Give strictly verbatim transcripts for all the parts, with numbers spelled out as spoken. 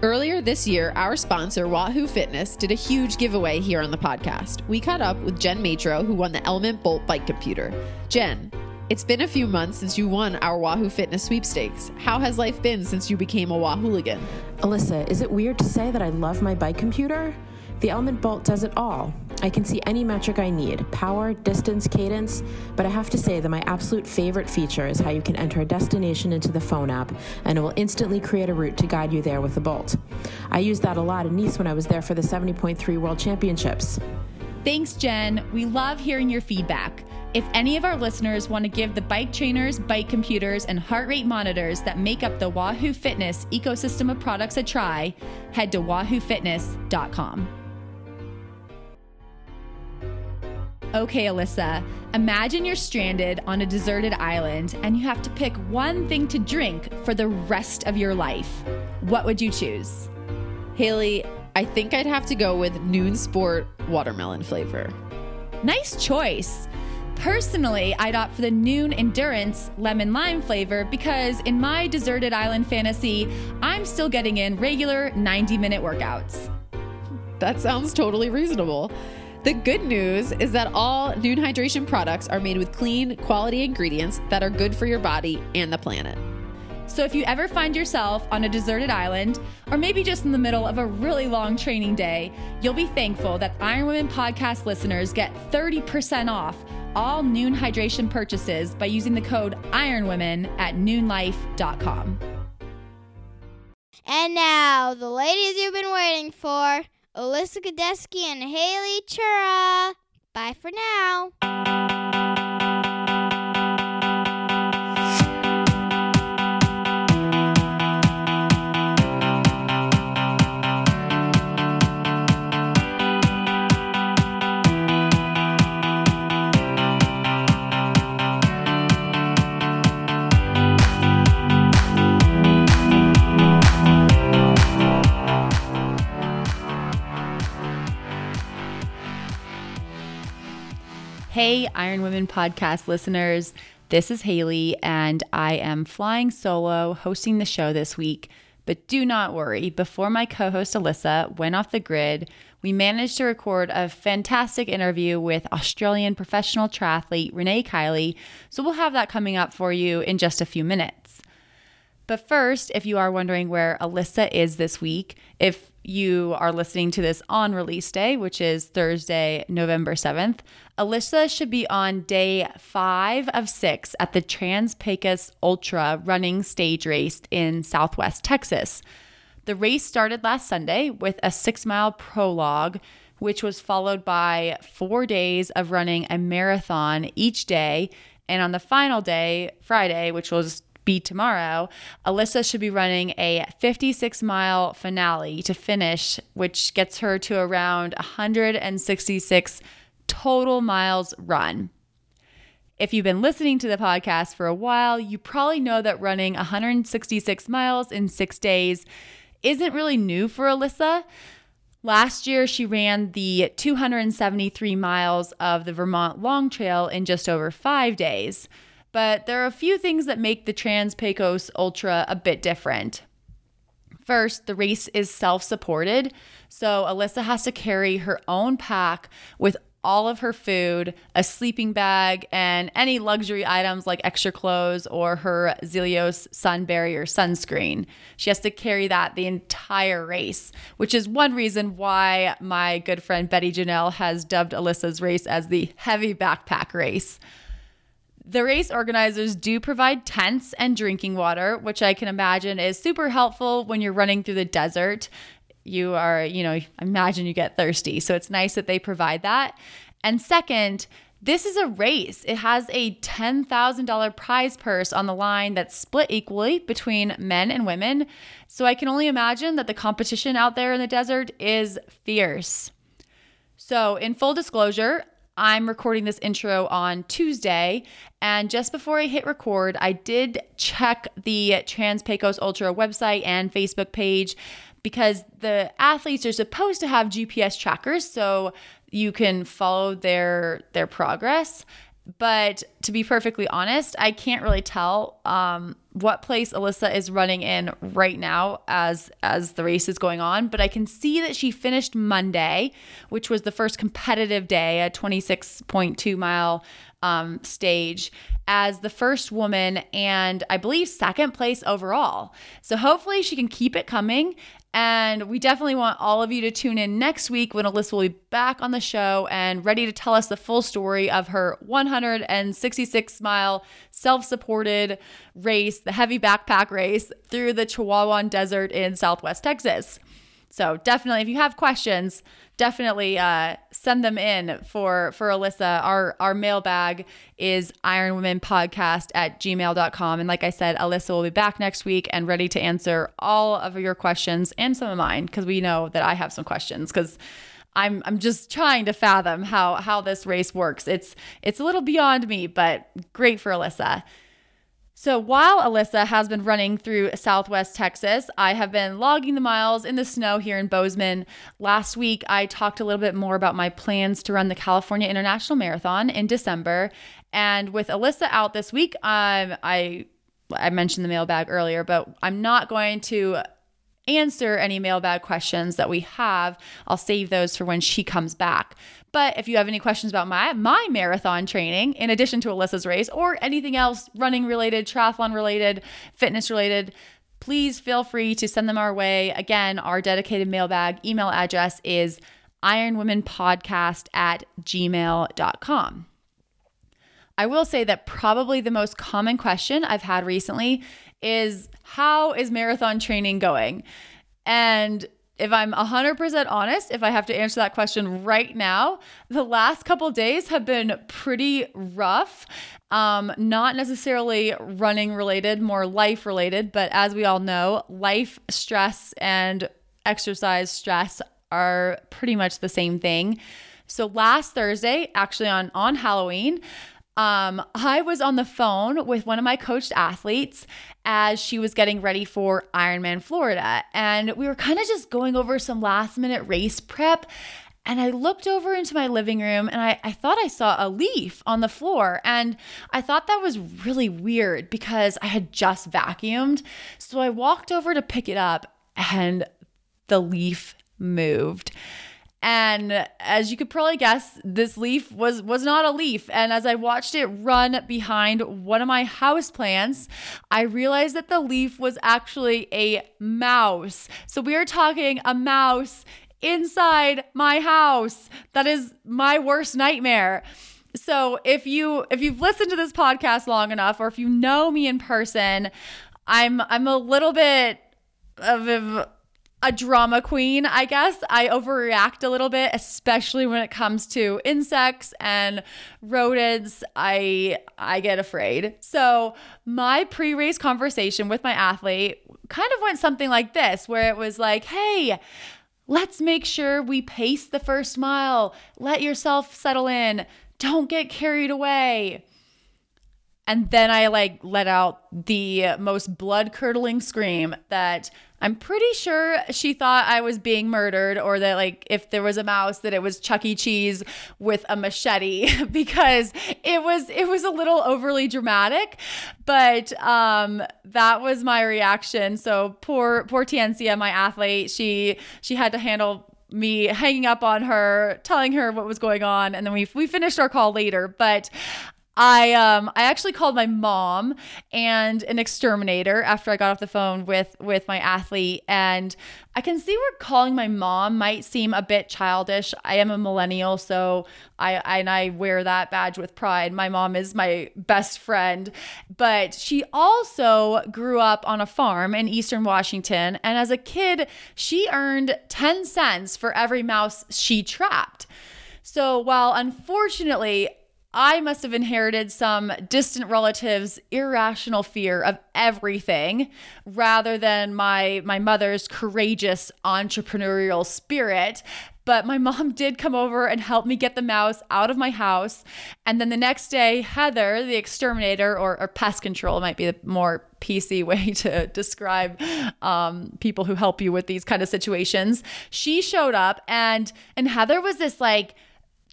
Earlier this year, our sponsor, Wahoo Fitness, did a huge giveaway here on the podcast. We caught up with Jen Matro, who won the ELEMNT BOLT bike computer. Jen, it's been a few months since you won our Wahoo Fitness sweepstakes. How has life been since you became a Wahooligan? Alyssa, is it weird to say that I love my bike computer? The ELEMNT BOLT does it all. I can see any metric I need, power, distance, cadence, but I have to say that my absolute favorite feature is how you can enter a destination into the phone app, and it will instantly create a route to guide you there with the Bolt. I used that a lot in Nice when I was there for the seventy point three World Championships. Thanks, Jen. We love hearing your feedback. If any of our listeners want to give the bike trainers, bike computers, and heart rate monitors that make up the Wahoo Fitness ecosystem of products a try, head to wahoo fitness dot com. Okay, Alyssa, imagine you're stranded on a deserted island and you have to pick one thing to drink for the rest of your life. What would you choose? Haley, I think I'd have to go with Nuun Sport watermelon flavor. Nice choice. Personally, I'd opt for the Nuun Endurance lemon lime flavor because in my deserted island fantasy, I'm still getting in regular ninety minute workouts. That sounds totally reasonable. The good news is that all Nuun Hydration products are made with clean, quality ingredients that are good for your body and the planet. So if you ever find yourself on a deserted island, or maybe just in the middle of a really long training day, you'll be thankful that Iron Women podcast listeners get thirty percent off all Nuun Hydration purchases by using the code IRONWOMEN at Nuun Life dot com. And now, the ladies you've been waiting for, Alyssa Godesky and Haley Chura. Bye for now. Hey, Iron Women podcast listeners, this is Haley, and I am flying solo hosting the show this week. But do not worry, before my co-host Alyssa went off the grid, we managed to record a fantastic interview with Australian professional triathlete Renee Kiley, so we'll have that coming up for you in just a few minutes. But first, if you are wondering where Alyssa is this week, if you are listening to this on release day, which is Thursday, November seventh, Alyssa should be on day five of six at the Trans-Pecos Ultra running stage race in Southwest Texas. The race started last Sunday with a six-mile prologue, which was followed by four days of running a marathon each day. And on the final day, Friday, which was be tomorrow, Alyssa should be running a fifty-six mile finale to finish, which gets her to around one hundred sixty-six total miles run. If you've been listening to the podcast for a while, you probably know that running one hundred sixty-six miles in six days isn't really new for Alyssa. Last year, she ran the two hundred seventy-three miles of the Vermont Long Trail in just over five days. But there are a few things that make the Trans-Pecos Ultra a bit different. First, the race is self-supported, so Alyssa has to carry her own pack with all of her food, a sleeping bag, and any luxury items like extra clothes or her Zealios Sun Barrier sunscreen. She has to carry that the entire race, which is one reason why my good friend Betty Janelle has dubbed Alyssa's race as the heavy backpack race. The race organizers do provide tents and drinking water, which I can imagine is super helpful when you're running through the desert. You are, you know, imagine you get thirsty. So it's nice that they provide that. And second, this is a race. It has a ten thousand dollars prize purse on the line that's split equally between men and women. So I can only imagine that the competition out there in the desert is fierce. So in full disclosure, I'm recording this intro on Tuesday, and just before I hit record, I did check the Trans-Pecos Ultra website and Facebook page, because the athletes are supposed to have G P S trackers so you can follow their their progress. But to be perfectly honest, I can't really tell um, what place Alyssa is running in right now as as the race is going on. But I can see that she finished Monday, which was the first competitive day, a twenty-six point two mile um, stage, as the first woman and I believe second place overall. So hopefully she can keep it coming. And we definitely want all of you to tune in next week when Alyssa will be back on the show and ready to tell us the full story of her one hundred sixty-six mile self-supported race, the heavy backpack race through the Chihuahuan Desert in Southwest Texas. So definitely, if you have questions, definitely uh, send them in for, for Alyssa. Our our mailbag is ironwomenpodcast at gmail dot com. And like I said, Alyssa will be back next week and ready to answer all of your questions and some of mine, because we know that I have some questions, because I'm I'm just trying to fathom how how this race works. It's it's a little beyond me, but great for Alyssa. So while Alyssa has been running through Southwest Texas, I have been logging the miles in the snow here in Bozeman. Last week, I talked a little bit more about my plans to run the California International Marathon in December. And with Alyssa out this week, um, I, I mentioned the mailbag earlier, but I'm not going to answer any mailbag questions that we have. I'll save those for when she comes back. But if you have any questions about my my marathon training, in addition to Alyssa's race or anything else running related, triathlon related, fitness related, please feel free to send them our way. Again, our dedicated mailbag email address is ironwomenpodcast at gmail dot com. I will say that probably the most common question I've had recently is, how is marathon training going? And if I'm one hundred percent honest, if I have to answer that question right now, the last couple days have been pretty rough. Um, not necessarily running related, more life related, but as we all know, life stress and exercise stress are pretty much the same thing. So last Thursday, actually on, on Halloween, Um, I was on the phone with one of my coached athletes as she was getting ready for Ironman Florida, and we were kind of just going over some last minute race prep, and I looked over into my living room and I, I thought I saw a leaf on the floor, and I thought that was really weird because I had just vacuumed. So I walked over to pick it up and the leaf moved. And as you could probably guess, this leaf was was not a leaf. And as I watched it run behind one of my houseplants, I realized that the leaf was actually a mouse. So we are talking a mouse inside my house. That is my worst nightmare. So if you if you've listened to this podcast long enough, or if you know me in person, I'm I'm a little bit of a A drama queen, I guess. I overreact a little bit, especially when it comes to insects and rodents. I I get afraid. So my pre-race conversation with my athlete kind of went something like this, where it was like, hey, let's make sure we pace the first mile. Let yourself settle in. Don't get carried away. And then I like let out the most blood-curdling scream that I'm pretty sure she thought I was being murdered, or that like if there was a mouse that it was Chuck E. Cheese with a machete, because it was it was a little overly dramatic. But um, that was my reaction. So poor poor Tiencia, my athlete, she she had to handle me hanging up on her, telling her what was going on. And then we we finished our call later. But I um I actually called my mom and an exterminator after I got off the phone with with my athlete, and I can see where calling my mom might seem a bit childish. I am a millennial, so I, I and I wear that badge with pride. My mom is my best friend, but she also grew up on a farm in Eastern Washington, and as a kid, she earned ten cents for every mouse she trapped. So while unfortunately I must have inherited some distant relative's irrational fear of everything rather than my my mother's courageous entrepreneurial spirit. But my mom did come over and help me get the mouse out of my house. And then the next day, Heather, the exterminator, or, or pest control might be the more P C way to describe um, people who help you with these kind of situations. She showed up, and and Heather was this like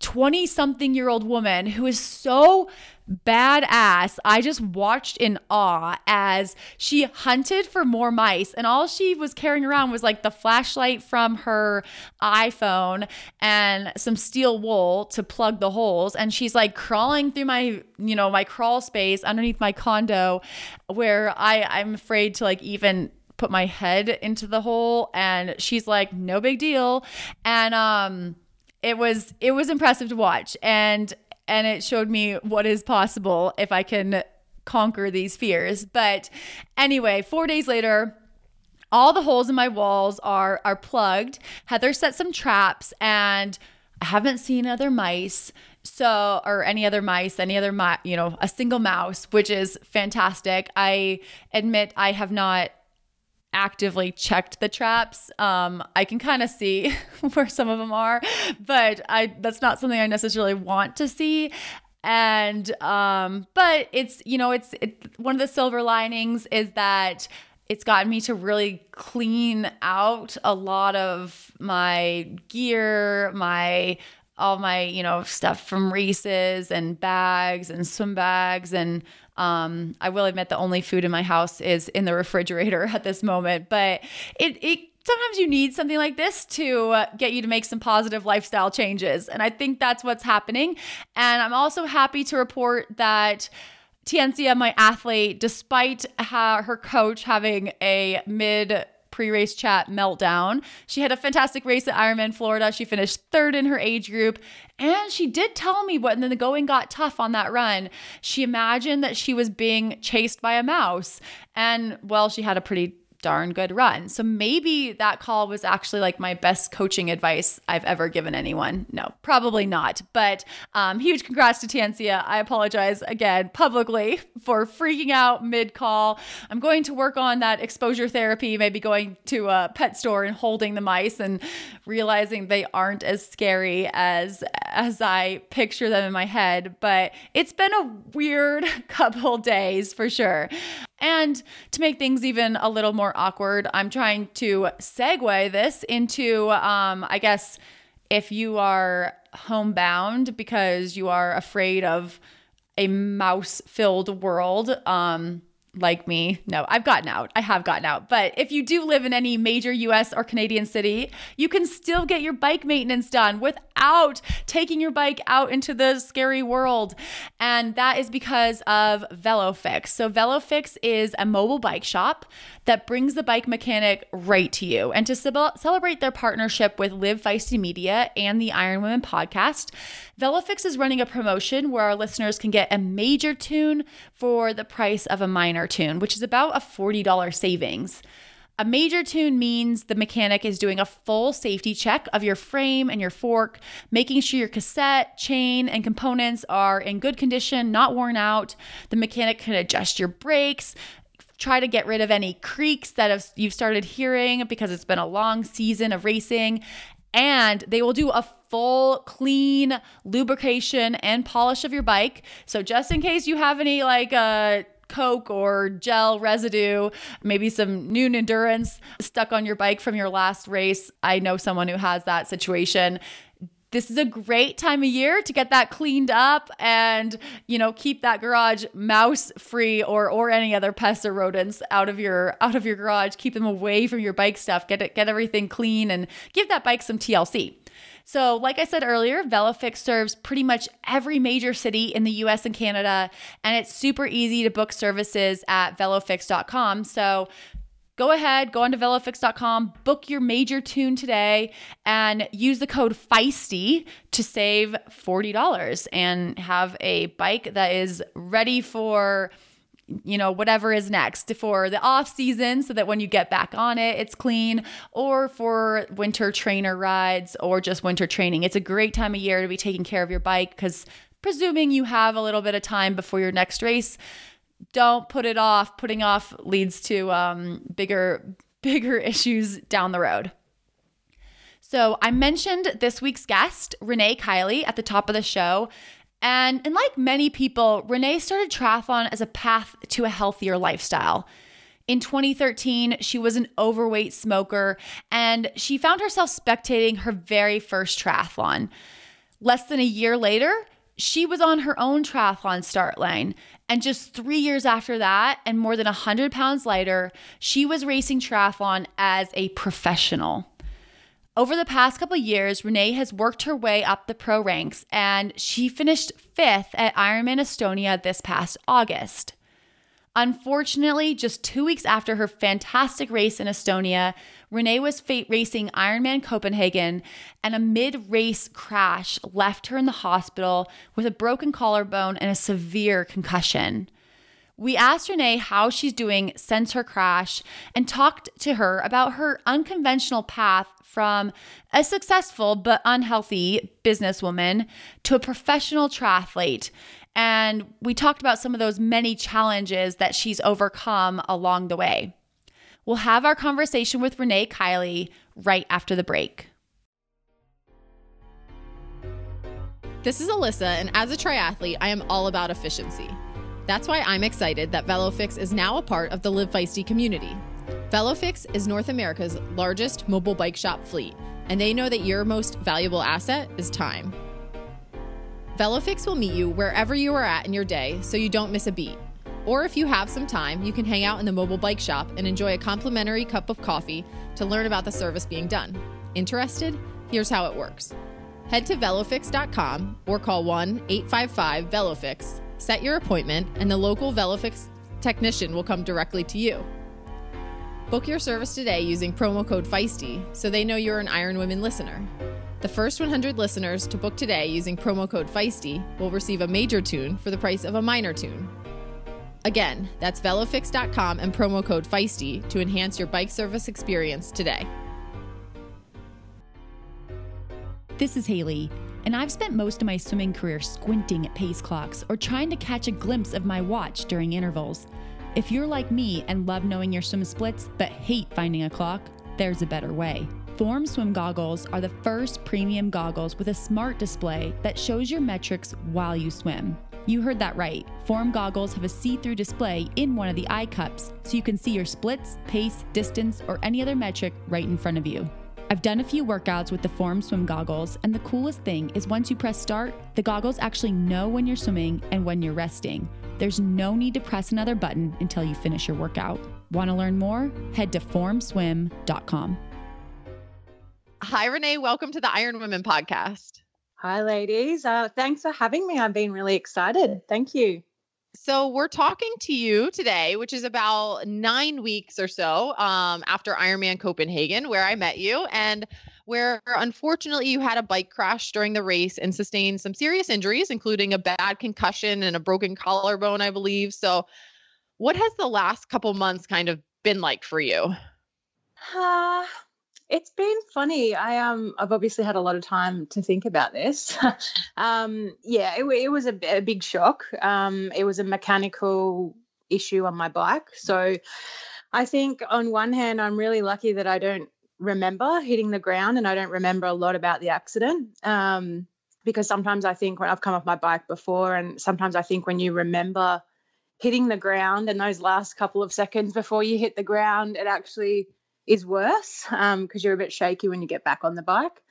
twenty-something-year-old woman who is so badass. I just watched in awe as she hunted for more mice, and all she was carrying around was like the flashlight from her iPhone and some steel wool to plug the holes. And she's like crawling through my, you know, my crawl space underneath my condo, where I, I'm afraid to like even put my head into the hole. And she's like, no big deal. And um, It was it was impressive to watch, and and it showed me what is possible if I can conquer these fears. But anyway, four days later, all the holes in my walls are are plugged. Heather set some traps, and I haven't seen other mice. So, or any other mice, any other, mi- you know, a single mouse, which is fantastic. I admit I have not actively checked the traps. Um, I can kind of see where some of them are, but I, that's not something I necessarily want to see. And, um, but it's, you know, it's, it, one of the silver linings is that it's gotten me to really clean out a lot of my gear, my, all my, you know, stuff from races and bags and swim bags. And Um, I will admit the only food in my house is in the refrigerator at this moment, but it, it sometimes you need something like this to uh, get you to make some positive lifestyle changes. And I think that's what's happening. And I'm also happy to report that Tiencia, my athlete, despite ha- her coach having a mid pre-race chat meltdown, she had a fantastic race at Ironman Florida. She finished third in her age group. And she did tell me when the going got tough on that run, she imagined that she was being chased by a mouse. And well, she had a pretty darn good run. So maybe that call was actually like my best coaching advice I've ever given anyone. No, probably not. But um, huge congrats to Tiencia. I apologize again publicly for freaking out mid-call. I'm going to work on that exposure therapy, maybe going to a pet store and holding the mice and realizing they aren't as scary as as I picture them in my head. But it's been a weird couple days for sure. And to make things even a little more awkward, I'm trying to segue this into, um, I guess, if you are homebound because you are afraid of a mouse-filled world, um, like me. No, I've gotten out. I have gotten out. But if you do live in any major U S or Canadian city, you can still get your bike maintenance done without taking your bike out into the scary world. And that is because of VeloFix. So VeloFix is a mobile bike shop that brings the bike mechanic right to you. And to celebrate their partnership with Live Feisty Media and the Iron Women podcast, VeloFix is running a promotion where our listeners can get a major tune for the price of a minor tune, which is about a forty dollars savings. A major tune means the mechanic is doing a full safety check of your frame and your fork, making sure your cassette, chain, and components are in good condition, not worn out. The mechanic can adjust your brakes, try to get rid of any creaks that have, you've started hearing because it's been a long season of racing, and they will do a full clean lubrication and polish of your bike. So just in case you have any like uh Coke or gel residue, maybe some Nuun Endurance stuck on your bike from your last race. I know someone who has that situation. this is a great time of year to get that cleaned up and, you know, keep that garage mouse free or or any other pests or rodents out of your out of your garage. Keep them away from your bike stuff. Get it, get everything clean and give that bike some T L C. So like I said earlier, VeloFix serves pretty much every major city in the U S and Canada, and it's super easy to book services at VeloFix dot com. So go ahead, go on to VeloFix dot com, book your major tune today, and use the code FEISTY to save forty dollars and have a bike that is ready for, you know, whatever is next, for the off season so that when you get back on it, it's clean, or for winter trainer rides or just winter training. It's a great time of year to be taking care of your bike because presuming you have a little bit of time before your next race, don't put it off. Putting off leads to um, bigger, bigger issues down the road. So I mentioned this week's guest, Renee Kiley, at the top of the show. And, and like many people, Renee started triathlon as a path to a healthier lifestyle. In twenty thirteen, she was an overweight smoker, and she found herself spectating her very first triathlon. Less than a year later, she was on her own triathlon start line. And just three years after that, and more than one hundred pounds lighter, she was racing triathlon as a professional. Over the past couple of years, Renee has worked her way up the pro ranks, and she finished fifth at Ironman Estonia this past August. Unfortunately, just two weeks after her fantastic race in Estonia, Renee was fate racing Ironman Copenhagen, and a mid-race crash left her in the hospital with a broken collarbone and a severe concussion. We asked Renee how she's doing since her crash and talked to her about her unconventional path from a successful but unhealthy businesswoman to a professional triathlete. And we talked about some of those many challenges that she's overcome along the way. We'll have our conversation with Renee Kiley right after the break. This is Alyssa, and as a triathlete, I am all about efficiency. That's why I'm excited that VeloFix is now a part of the Live Feisty community. VeloFix is North America's largest mobile bike shop fleet, and they know that your most valuable asset is time. VeloFix will meet you wherever you are at in your day so you don't miss a beat. Or if you have some time, you can hang out in the mobile bike shop and enjoy a complimentary cup of coffee to learn about the service being done. Interested? Here's how it works. Head to VeloFix dot com or call one eight five five VeloFix, set your appointment, and the local VeloFix technician will come directly to you. Book your service today using promo code FEISTY so they know you're an Iron Women listener. The first one hundred listeners to book today using promo code FEISTY will receive a major tune for the price of a minor tune. Again, that's VeloFix dot com and promo code FEISTY to enhance your bike service experience today. This is Haley, and I've spent most of my swimming career squinting at pace clocks or trying to catch a glimpse of my watch during intervals. If you're like me and love knowing your swim splits but hate finding a clock, there's a better way. Form Swim Goggles are the first premium goggles with a smart display that shows your metrics while you swim. You heard that right. Form Goggles have a see-through display in one of the eye cups, so you can see your splits, pace, distance, or any other metric right in front of you. I've done a few workouts with the Form Swim Goggles, and the coolest thing is once you press start, the goggles actually know when you're swimming and when you're resting. There's no need to press another button until you finish your workout. Want to learn more? Head to form swim dot com. Hi, Renee. Welcome to the Iron Women podcast. Hi, ladies. Uh, thanks for having me. I've been really excited. Thank you. So we're talking to you today, which is about nine weeks or so um, after Ironman Copenhagen, where I met you and where unfortunately you had a bike crash during the race and sustained some serious injuries, including a bad concussion and a broken collarbone, I believe. So what has the last couple months kind of been like for you? Uh... It's been funny. I um I've obviously had a lot of time to think about this. um yeah, it, it was a, a big shock. Um, it was a mechanical issue on my bike. So I think on one hand, I'm really lucky that I don't remember hitting the ground and I don't remember a lot about the accident. Um, because sometimes I think when I've come off my bike before, and sometimes I think when you remember hitting the ground and those last couple of seconds before you hit the ground, it actually is worse um because you're a bit shaky when you get back on the bike.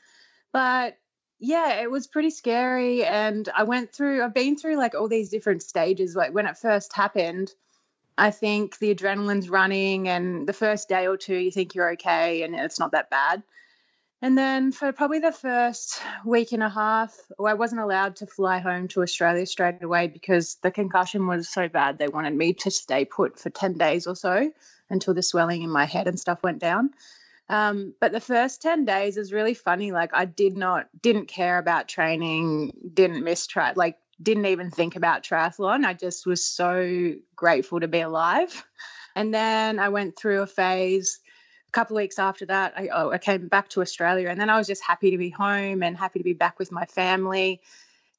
But yeah, it was pretty scary. And I went through, I've been through like all these different stages. Like when it first happened, I think the adrenaline's running and the first day or two you think you're okay and it's not that bad. And then for probably the first week and a half, well, I wasn't allowed to fly home to Australia straight away because the concussion was so bad. They wanted me to stay put for ten days or so until the swelling in my head and stuff went down. Um, but the first ten days is really funny. Like I did not, didn't care about training, didn't miss tri- like didn't even think about triathlon. I just was so grateful to be alive. And then I went through a phase a couple of weeks after that. I, oh, I came back to Australia and then I was just happy to be home and happy to be back with my family.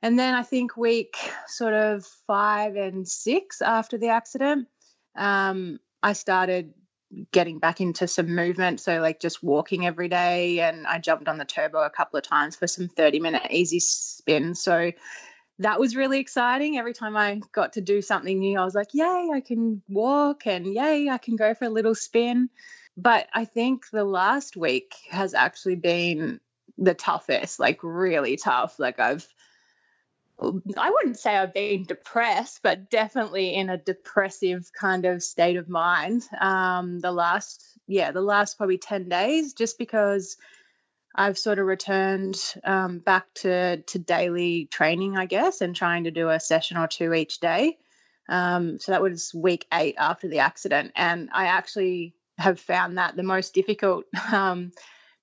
And then I think week sort of five and six after the accident, um, I started getting back into some movement. So like just walking every day, and I jumped on the turbo a couple of times for some thirty minute easy spin. So that was really exciting. Every time I got to do something new, I was like, yay, I can walk, and yay, I can go for a little spin. But I think the last week has actually been the toughest, like really tough. Like I've, I wouldn't say I've been depressed, but definitely in a depressive kind of state of mind. Um, the last, yeah, the last probably ten days, just because I've sort of returned um, back to, to daily training, I guess, and trying to do a session or two each day. Um, so that was week eight after the accident. And I actually have found that the most difficult um,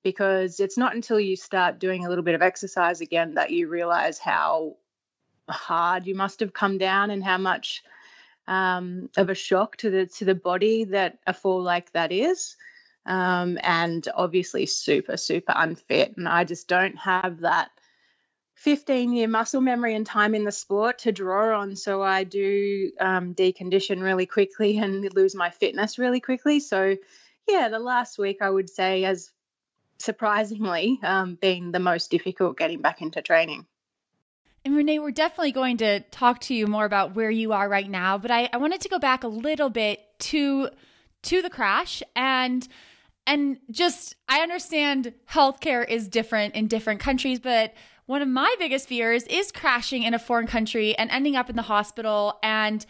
because it's not until you start doing a little bit of exercise again that you realize how hard you must have come down and how much um, of a shock to the to the body that a fall like that is. Um, and obviously super, super unfit. And I just don't have that fifteen year muscle memory and time in the sport to draw on. So I do um, decondition really quickly and lose my fitness really quickly. So yeah, the last week I would say has surprisingly um, been the most difficult getting back into training. And Renee, we're definitely going to talk to you more about where you are right now, but I, I wanted to go back a little bit to to the crash and And just, I understand healthcare is different in different countries, but one of my biggest fears is crashing in a foreign country and ending up in the hospital. And,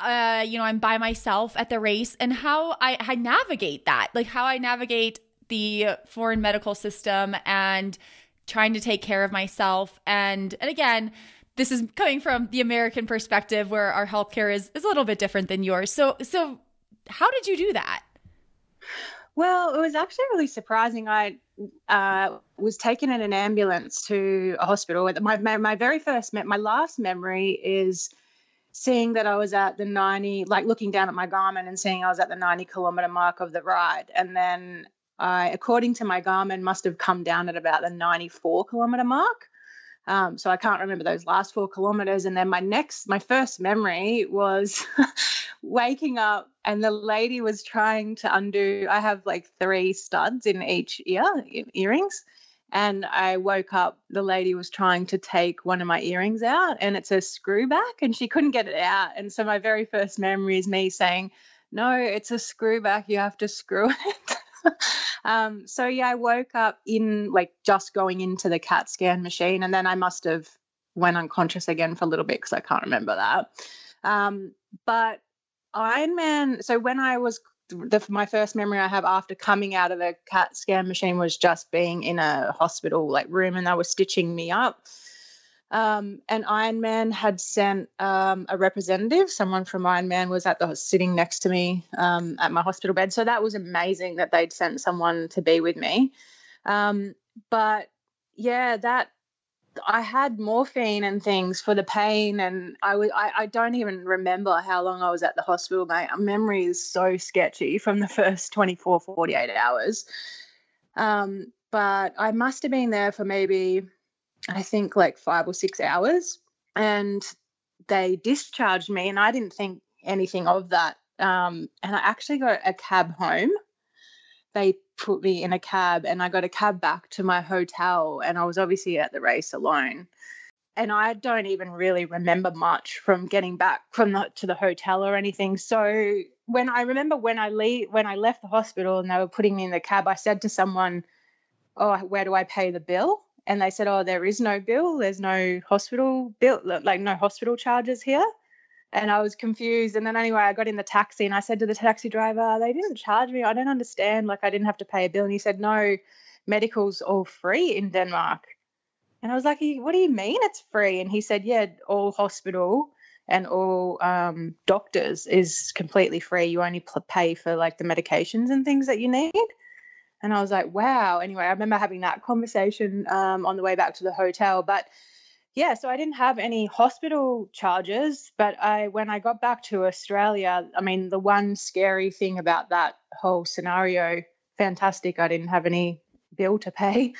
uh, you know, I'm by myself at the race, and how I, I navigate that, like how I navigate the foreign medical system and trying to take care of myself. And, and again, this is coming from the American perspective where our healthcare is, is a little bit different than yours. So, so how did you do that? Well, it was actually really surprising. I uh, was taken in an ambulance to a hospital. My, my, my very first, me- my last memory is seeing that I was at the ninety, like looking down at my Garmin and seeing I was at the ninety kilometer mark of the ride. And then I, according to my Garmin, must have come down at about the ninety-four kilometer mark. Um, so I can't remember those last four kilometers. And then my next, my first memory was waking up, and the lady was trying to undo, I have like three studs in each ear, earrings. And I woke up, the lady was trying to take one of my earrings out, and it's a screw back, and she couldn't get it out. And so my very first memory is me saying, no, it's a screw back. You have to screw it. Um, so yeah, I woke up in like just going into the CAT scan machine, and then I must have went unconscious again for a little bit because I can't remember that. Um, but Ironman, so when I was, the, my first memory I have after coming out of the CAT scan machine was just being in a hospital like room, and they were stitching me up. Um, and Ironman had sent um, a representative. Someone from Ironman was at the sitting next to me um, at my hospital bed. So that was amazing that they'd sent someone to be with me. Um, but yeah, that I had morphine and things for the pain, and I was I, I don't even remember how long I was at the hospital. My memory is so sketchy from the first twenty-four, forty-eight hours. Um, but I must have been there for maybe, I think like five or six hours, and they discharged me, and I didn't think anything of that. Um, and I actually got a cab home. They put me in a cab, and I got a cab back to my hotel, and I was obviously at the race alone. And I don't even really remember much from getting back from the, to the hotel or anything. So when I remember when I leave, when I left the hospital and they were putting me in the cab, I said to someone, oh, where do I pay the bill? And they said, oh, there is no bill. There's no hospital bill, like no hospital charges here. And I was confused. And then anyway, I got in the taxi and I said to the taxi driver, they didn't charge me. I don't understand. Like, I didn't have to pay a bill. And he said, no, medical's all free in Denmark. And I was like, what do you mean it's free? And he said, yeah, all hospital and all um, doctors is completely free. You only pay for like the medications and things that you need. And I was like, wow. Anyway, I remember having that conversation um, on the way back to the hotel. But yeah, so I didn't have any hospital charges. But I, when I got back to Australia, I mean, the one scary thing about that whole scenario, fantastic, I didn't have any bill to pay.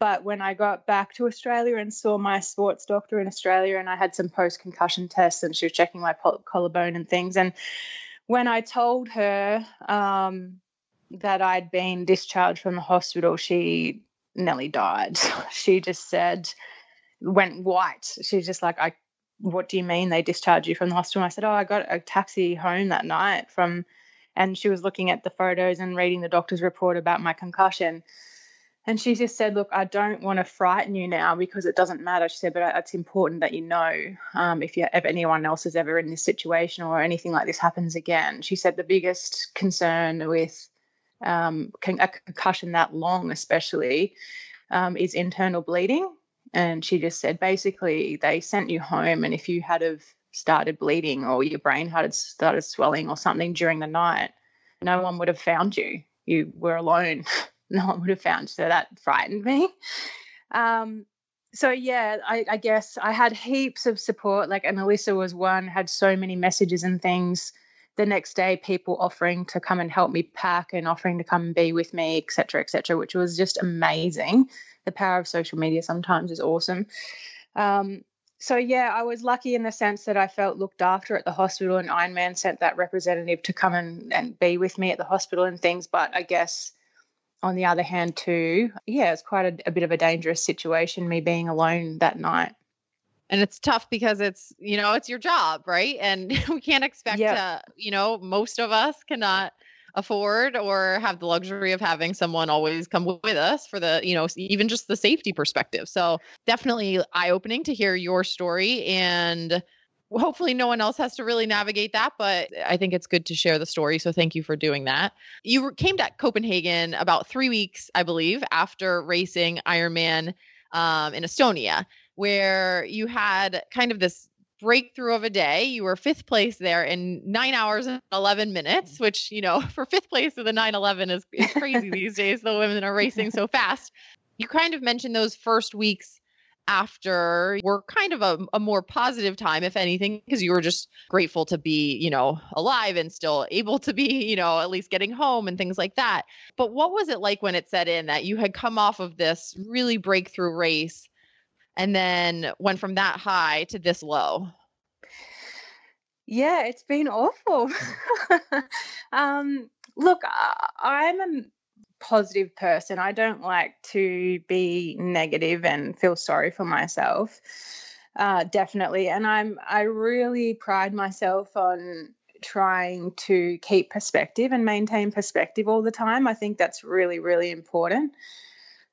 But when I got back to Australia and saw my sports doctor in Australia, and I had some post-concussion tests and she was checking my collarbone and things. And when I told her um, that I'd been discharged from the hospital, she nearly died. She just said, went white. She's just like, I, what do you mean they discharged you from the hospital? And I said, oh, I got a taxi home that night from, and she was looking at the photos and reading the doctor's report about my concussion. And she just said, look, I don't want to frighten you now because it doesn't matter. She said, but it's important that you know um, if, you, if anyone else is ever in this situation or anything like this happens again. She said the biggest concern with um, con- a concussion that long especially um, is internal bleeding. And she just said basically they sent you home, and if you had have started bleeding or your brain had started swelling or something during the night, no one would have found you. You were alone. No one would have found, so that frightened me. Um, so, yeah, I, I guess I had heaps of support, like, and Alyssa was one, had so many messages and things. The next day, people offering to come and help me pack and offering to come and be with me, et cetera, et cetera, which was just amazing. The power of social media sometimes is awesome. Um, so, yeah, I was lucky in the sense that I felt looked after at the hospital, and Ironman sent that representative to come and, and be with me at the hospital and things, but I guess on the other hand too, yeah, it's quite a, a bit of a dangerous situation, me being alone that night. And it's tough because it's, you know, it's your job, right? And we can't expect, yep. uh, you know, most of us cannot afford or have the luxury of having someone always come with us for the, you know, even just the safety perspective. So definitely eye-opening to hear your story, and hopefully no one else has to really navigate that, but I think it's good to share the story. So thank you for doing that. You came to Copenhagen about three weeks, I believe, after racing Ironman um, in Estonia, where you had kind of this breakthrough of a day. You were fifth place there in nine hours and eleven minutes, which, you know, for fifth place with a nine eleven is, is crazy these days. The women are racing so fast. You kind of mentioned those first weeks after were kind of a, a more positive time, if anything, because you were just grateful to be, you know, alive and still able to be, you know, at least getting home and things like that. But what was it like when it set in that you had come off of this really breakthrough race and then went from that high to this low? Yeah, it's been awful. um, look, I'm a positive person. I don't like to be negative and feel sorry for myself, uh, definitely. And I'm I really pride myself on trying to keep perspective and maintain perspective all the time. I think that's really, really important.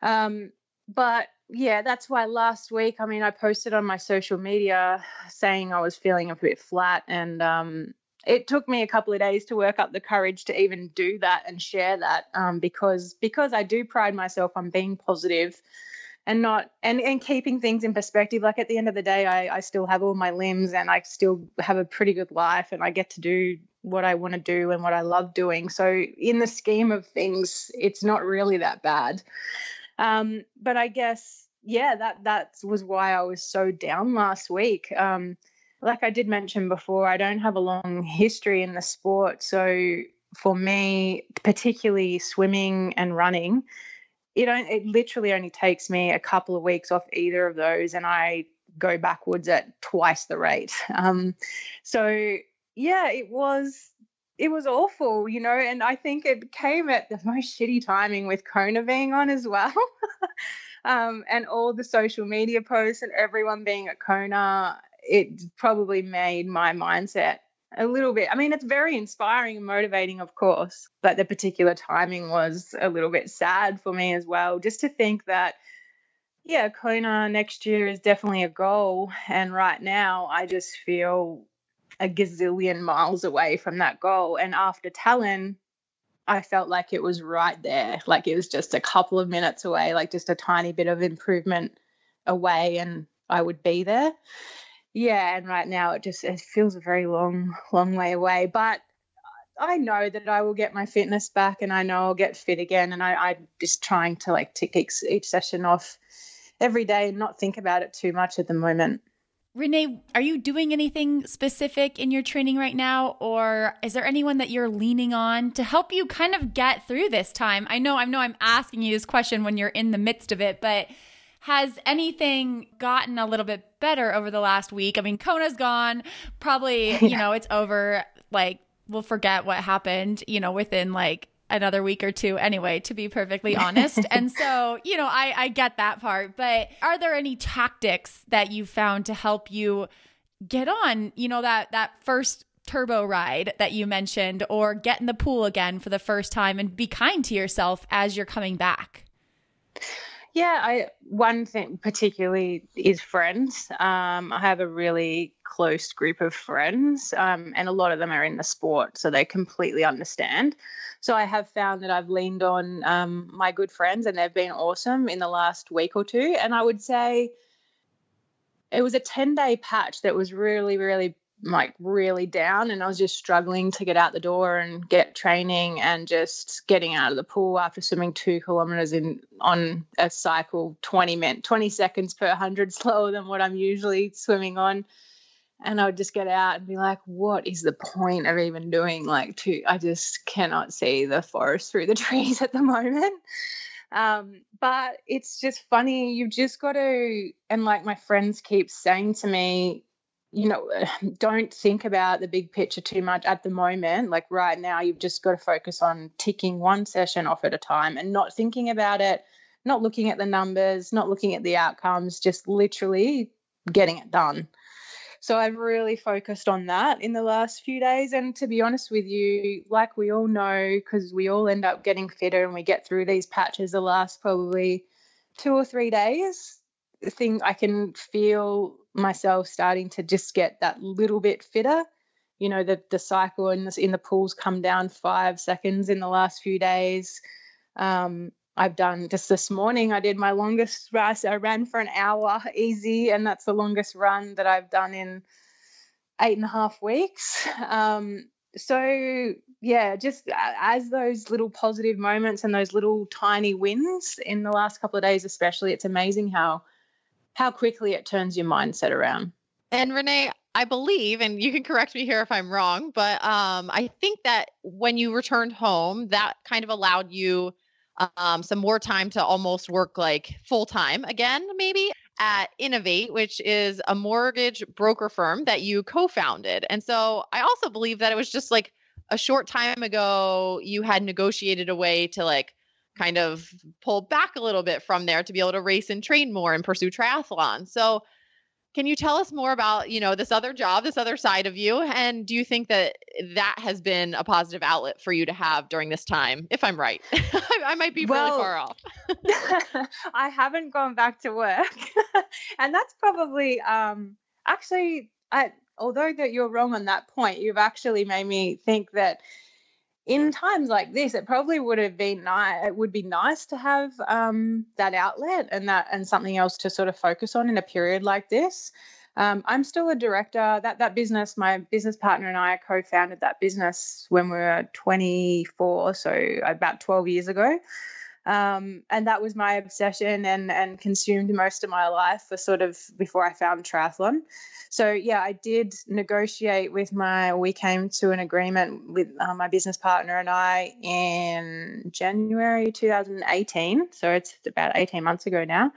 Um, but yeah, that's why last week, I mean, I posted on my social media saying I was feeling a bit flat, and um, it took me a couple of days to work up the courage to even do that and share that um, because because I do pride myself on being positive and not and, and keeping things in perspective. Like at the end of the day, I, I still have all my limbs and I still have a pretty good life and I get to do what I want to do and what I love doing. So in the scheme of things, it's not really that bad. Um, but I guess, yeah, that, that was why I was so down last week. Um Like I did mention before, I don't have a long history in the sport. So for me, particularly swimming and running, it, it literally only takes me a couple of weeks off either of those and I go backwards at twice the rate. Um, so, yeah, it was it was awful, you know, and I think it came at the most shitty timing with Kona being on as well. um, and all the social media posts and everyone being at Kona, it probably made my mindset a little bit. I mean, it's very inspiring and motivating, of course, but the particular timing was a little bit sad for me as well, just to think that Yeah, Kona next year is definitely a goal. And right now I just feel a gazillion miles away from that goal. And after Tallinn, I felt like it was right there. Like it was just a couple of minutes away, like just a tiny bit of improvement away and I would be there. Yeah. And right now it just, it feels a very long, long way away, but I know that I will get my fitness back and I know I'll get fit again. And I, I'm just trying to like tick each, each session off every day and not think about it too much at the moment. Renee, are you doing anything specific in your training right now, or is there anyone that you're leaning on to help you kind of get through this time? I know, I know I'm asking you this question when you're in the midst of it, but has anything gotten a little bit better over the last week? I mean, Kona's gone, probably, yeah. You know, it's over, like we'll forget what happened, you know, within like another week or two anyway, to be perfectly honest. And so, you know, I, I get that part, but are there any tactics that you found to help you get on, you know, that, that first turbo ride that you mentioned, or get in the pool again for the first time and be kind to yourself as you're coming back? Yeah, I, one thing particularly is friends. Um, I have a really close group of friends, um, and a lot of them are in the sport, so they completely understand. So I have found that I've leaned on um, my good friends, and they've been awesome in the last week or two. And I would say it was a ten-day patch that was really, really, like really down, and I was just struggling to get out the door and get training and just getting out of the pool after swimming two kilometers in on a cycle twenty minutes, twenty seconds per hundred slower than what I'm usually swimming on. And I would just get out and be like, what is the point of even doing like two? I just cannot see the forest through the trees at the moment. Um, but it's just funny. You've just got to, and like my friends keep saying to me, you know, don't think about the big picture too much at the moment. Like right now, you've just got to focus on ticking one session off at a time and not thinking about it, not looking at the numbers, not looking at the outcomes, just literally getting it done. So I've really focused on that in the last few days. And to be honest with you, like we all know, because we all end up getting fitter and we get through these patches the last probably two or three days, the thing I can feel myself starting to just get that little bit fitter. You know, the the cycle in the, in the pool's come down five seconds in the last few days. Um, I've done just this morning, I did my longest race. I ran for an hour easy, and that's the longest run that I've done in eight and a half weeks. Um, so, yeah, just as those little positive moments and those little tiny wins in the last couple of days especially, it's amazing how how quickly it turns your mindset around. And Renee, I believe, and you can correct me here if I'm wrong, but um, I think that when you returned home, that kind of allowed you um, some more time to almost work like full time again, maybe at Innovate, which is a mortgage broker firm that you co-founded. And so I also believe that it was just like a short time ago, you had negotiated a way to like kind of pull back a little bit from there to be able to race and train more and pursue triathlon. So can you tell us more about, you know, this other job, this other side of you? And do you think that that has been a positive outlet for you to have during this time? If I'm right, I, I might be well, really far off. I haven't gone back to work. And that's probably um, actually, I, although that you're wrong on that point, you've actually made me think that in times like this, it probably would have been nice. It would be nice to have um, that outlet and that and something else to sort of focus on in a period like this. Um, I'm still a director. That that business, my business partner and I co-founded that business when we were twenty-four, so about twelve years ago. Um, and that was my obsession and, and consumed most of my life for sort of before I found triathlon. So, yeah, I did negotiate with my, we came to an agreement with uh, my business partner and I in January twenty eighteen. So it's about eighteen months ago now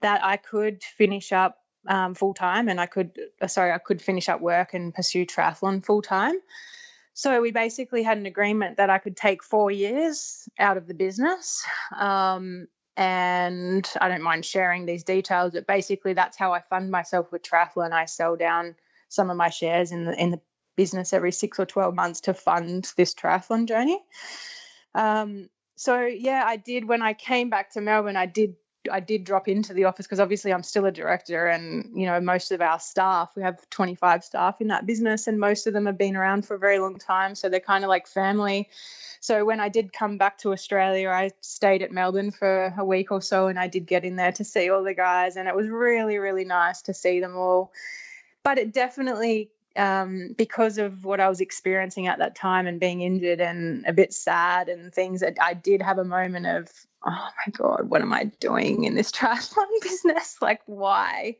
that I could finish up um, full time and I could, sorry, I could finish up work and pursue triathlon full time. So we basically had an agreement that I could take four years out of the business. Um, and I don't mind sharing these details, but basically that's how I fund myself with triathlon. I sell down some of my shares in the in the business every six or twelve months to fund this triathlon journey. Um, so, yeah, I did when I came back to Melbourne, I did I did drop into the office because obviously I'm still a director, and, you know, most of our staff, we have twenty-five staff in that business, and most of them have been around for a very long time. So they're kind of like family. So when I did come back to Australia, I stayed at Melbourne for a week or so, and I did get in there to see all the guys, and it was really, really nice to see them all. But it definitely, um, because of what I was experiencing at that time and being injured and a bit sad and things, I, I did have a moment of, oh my God, what am I doing in this triathlon business? Like, why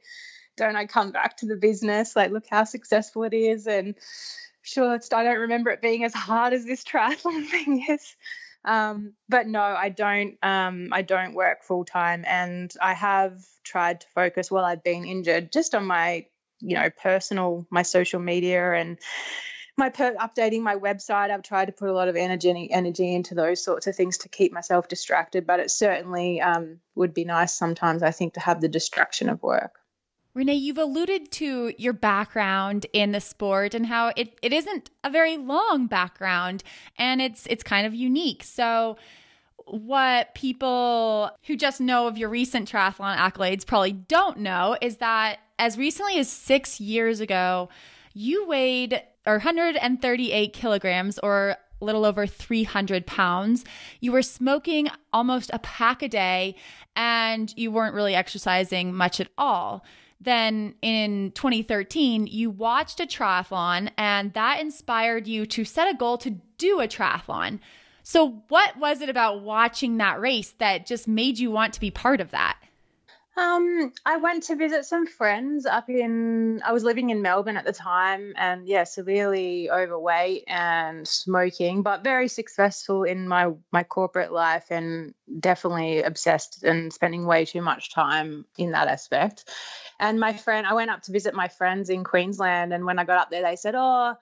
don't I come back to the business? Like, look how successful it is. And sure, it's, I don't remember it being as hard as this triathlon thing is. Um, but no, I don't, um, I don't work full time, and I have tried to focus while I've been injured just on my, you know, personal, my social media and my per- updating my website. I've tried to put a lot of energy energy into those sorts of things to keep myself distracted, but it certainly um, would be nice sometimes, I think, to have the distraction of work. Renee, you've alluded to your background in the sport and how it, it isn't a very long background, and it's it's kind of unique. So what people who just know of your recent triathlon accolades probably don't know is that as recently as six years ago, you weighed one hundred thirty-eight kilograms, or a little over three hundred pounds. You were smoking almost a pack a day, and you weren't really exercising much at all. Then in twenty thirteen, you watched a triathlon, and that inspired you to set a goal to do a triathlon. So what was it about watching that race that just made you want to be part of that? Um, I went to visit some friends up in, I was living in Melbourne at the time, and yeah, severely overweight and smoking, but very successful in my, my corporate life, and definitely obsessed and spending way too much time in that aspect. And my friend, I went up to visit my friends in Queensland, and when I got up there, they said, oh,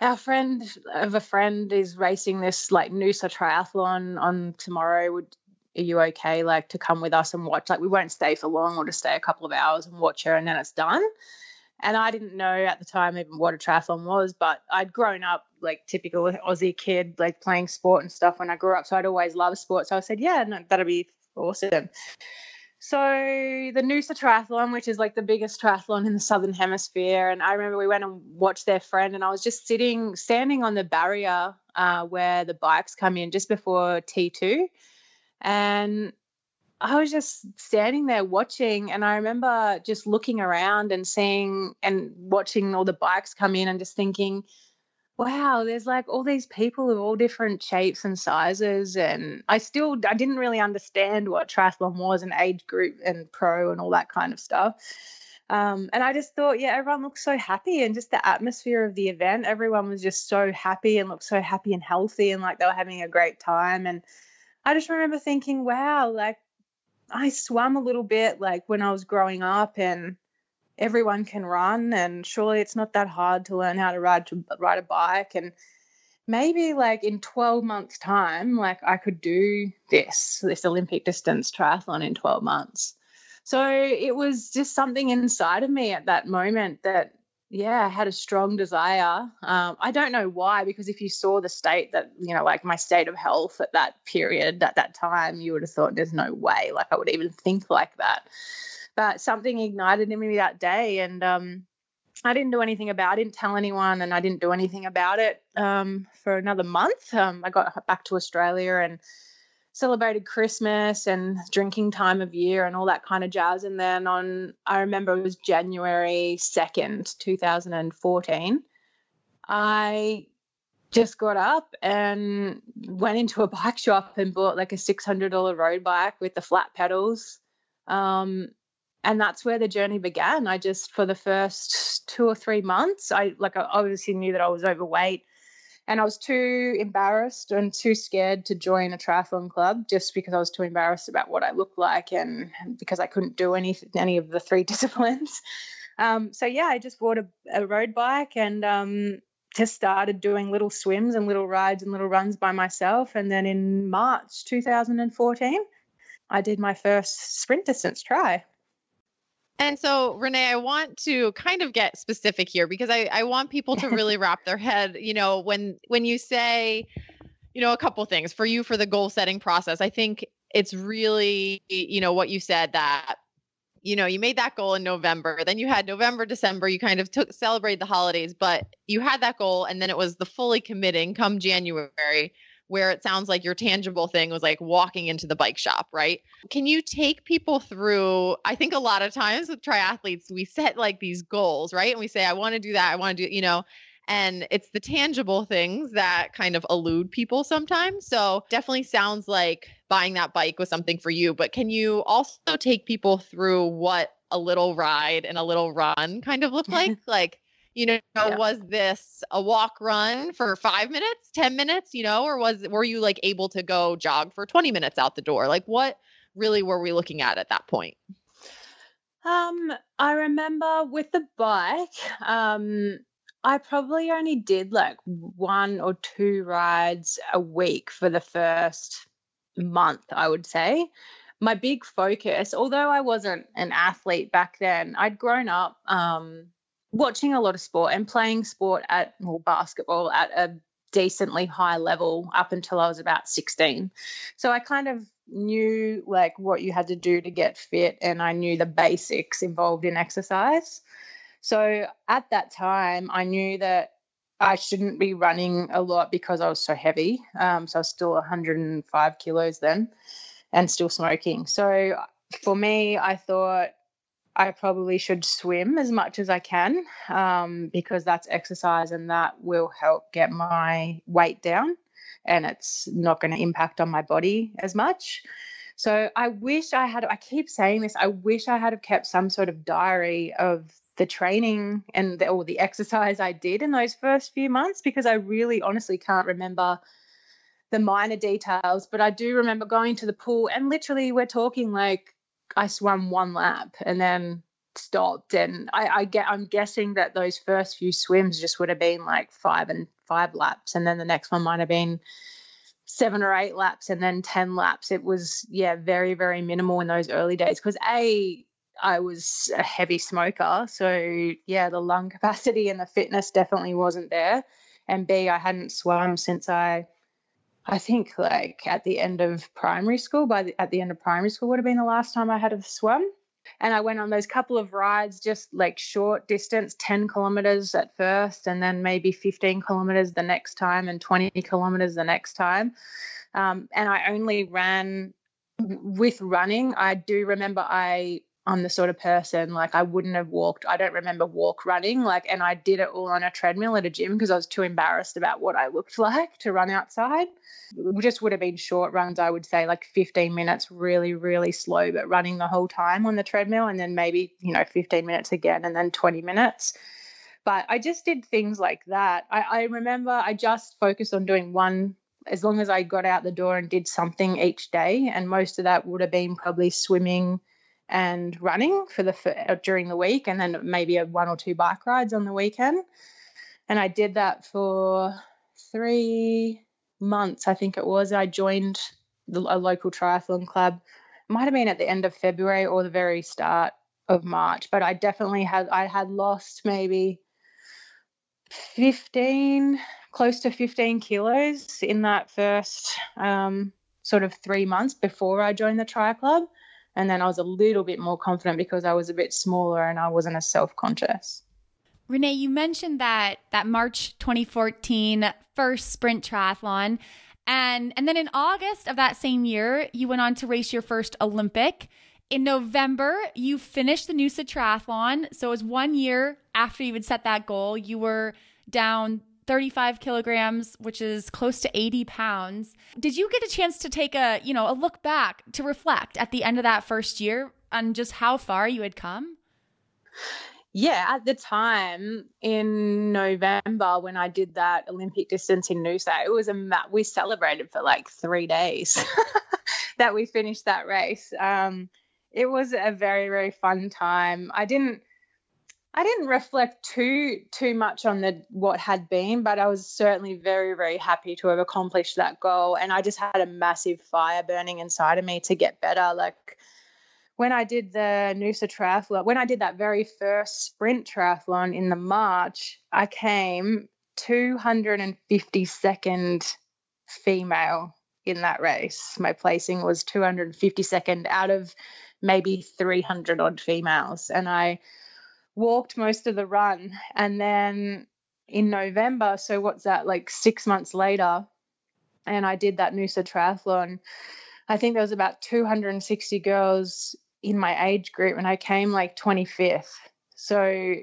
our friend of a friend is racing this like Noosa Triathlon on tomorrow. Would are you okay, like, to come with us and watch? Like, we won't stay for long, we'll just stay a couple of hours and watch her, and then it's done. And I didn't know at the time even what a triathlon was, but I'd grown up like typical Aussie kid, like playing sport and stuff when I grew up. So I'd always loved sport. So I said, yeah, no, that'll be awesome. So the Noosa Triathlon, which is like the biggest triathlon in the Southern Hemisphere. And I remember we went and watched their friend, and I was just sitting, standing on the barrier uh, where the bikes come in just before T two. And I was just standing there watching, and I remember just looking around and seeing and watching all the bikes come in and just thinking, wow, there's like all these people of all different shapes and sizes. And I still I didn't really understand what triathlon was and age group and pro and all that kind of stuff. Um, and I just thought, yeah, everyone looks so happy, and just the atmosphere of the event, everyone was just so happy and looked so happy and healthy, and like they were having a great time. And I just remember thinking, wow, like I swam a little bit like when I was growing up, and everyone can run, and surely it's not that hard to learn how to ride to ride a bike. And maybe like in twelve months time, like I could do this, this Olympic distance triathlon in twelve months. So it was just something inside of me at that moment that, yeah, I had a strong desire. Um, I don't know why, because if you saw the state that, you know, like my state of health at that period, at that time, you would have thought there's no way, like I would even think like that. But something ignited in me that day, and um, I didn't do anything about it. I didn't tell anyone, and I didn't do anything about it um, for another month. Um, I got back to Australia and celebrated Christmas and drinking time of year and all that kind of jazz. And then on, I remember it was January second, twenty fourteen, I just got up and went into a bike shop and bought like a six hundred dollars road bike with the flat pedals. Um, and that's where the journey began. I just, for the first two or three months, I like I obviously knew that I was overweight, and I was too embarrassed and too scared to join a triathlon club, just because I was too embarrassed about what I looked like and because I couldn't do any any of the three disciplines. Um, so, yeah, I just bought a, a road bike and um, just started doing little swims and little rides and little runs by myself. And then in March twenty fourteen, I did my first sprint distance try. And so, Renee, I want to kind of get specific here, because I, I want people to really wrap their head, you know, when when you say, you know, a couple things for you for the goal setting process. I think it's really, you know, what you said that, you know, you made that goal in November, then you had November, December, you kind of took, celebrated the holidays, but you had that goal. And then it was the fully committing come January, where it sounds like your tangible thing was like walking into the bike shop, right? Can you take people through, I think a lot of times with triathletes, we set like these goals, right? And we say, I want to do that. I want to do, you know, and it's the tangible things that kind of elude people sometimes. So definitely sounds like buying that bike was something for you, but can you also take people through what a little ride and a little run kind of look like? Like, you know, yeah. was this a walk run for five minutes, ten minutes, you know, or was, were you like able to go jog for twenty minutes out the door? Like what really were we looking at at that point? Um, I remember with the bike, um, I probably only did like one or two rides a week for the first month, I would say. My big focus, although I wasn't an athlete back then, I'd grown up, um, watching a lot of sport and playing sport at well, basketball at a decently high level up until I was about sixteen. So I kind of knew like what you had to do to get fit, and I knew the basics involved in exercise. So at that time, I knew that I shouldn't be running a lot because I was so heavy. Um, so I was still one hundred five kilos then and still smoking. So for me, I thought, I probably should swim as much as I can um, because that's exercise and that will help get my weight down and it's not going to impact on my body as much. So I wish I had, I keep saying this, I wish I had have kept some sort of diary of the training and the, or the exercise I did in those first few months, because I really honestly can't remember the minor details, but I do remember going to the pool and literally we're talking like, I swam one lap and then stopped. And I, I get, I'm guessing that those first few swims just would have been like five and five laps. And then the next one might've been seven or eight laps and then ten laps. It was, yeah, very, very minimal in those early days. Cause A, I was a heavy smoker. So yeah, the lung capacity and the fitness definitely wasn't there. And B, I hadn't swum since I, I think like at the end of primary school, by the, at the end of primary school would have been the last time I had a swim. And I went on those couple of rides, just like short distance, ten kilometers at first, and then maybe fifteen kilometers the next time and twenty kilometers the next time. Um, and I only ran with running. I do remember I, I'm the sort of person like I wouldn't have walked. I don't remember walk running like, and I did it all on a treadmill at a gym because I was too embarrassed about what I looked like to run outside. It just would have been short runs, I would say like fifteen minutes, really, really slow, but running the whole time on the treadmill and then maybe, you know, fifteen minutes again and then twenty minutes. But I just did things like that. I, I remember I just focused on doing one, as long as I got out the door and did something each day. And most of that would have been probably swimming and running for the for, during the week, and then maybe a one or two bike rides on the weekend. And I did that for three months, I think it was. I joined the, a local triathlon club. It might have been at the end of February or the very start of March, but I definitely had I had lost maybe fifteen, close to fifteen kilos in that first um, sort of three months before I joined the tri club. And then I was a little bit more confident because I was a bit smaller and I wasn't as self-conscious. Renee, you mentioned that that March twenty fourteen first sprint triathlon. And, and then in August of that same year, you went on to race your first Olympic. In November, you finished the Noosa Triathlon. So it was one year after you had set that goal. You were down thirty-five kilograms, which is close to eighty pounds. Did you get a chance to take a, you know, a look back to reflect at the end of that first year on just how far you had come? Yeah, at the time in November when I did that Olympic distance in Noosa, it was a we celebrated for like three days that we finished that race. Um, it was a very, very fun time. I didn't I didn't reflect too too much on the what had been, but I was certainly very, very happy to have accomplished that goal. And I just had a massive fire burning inside of me to get better. Like when I did the Noosa Triathlon, when I did that very first sprint triathlon in the March, I came two hundred fifty-second female in that race. My placing was two hundred fifty-second out of maybe three hundred odd females. And I walked most of the run. And then in November, so what's that, like six months later, and I did that Noosa Triathlon. I think there was about two hundred sixty girls in my age group, and I came like twenty-fifth. So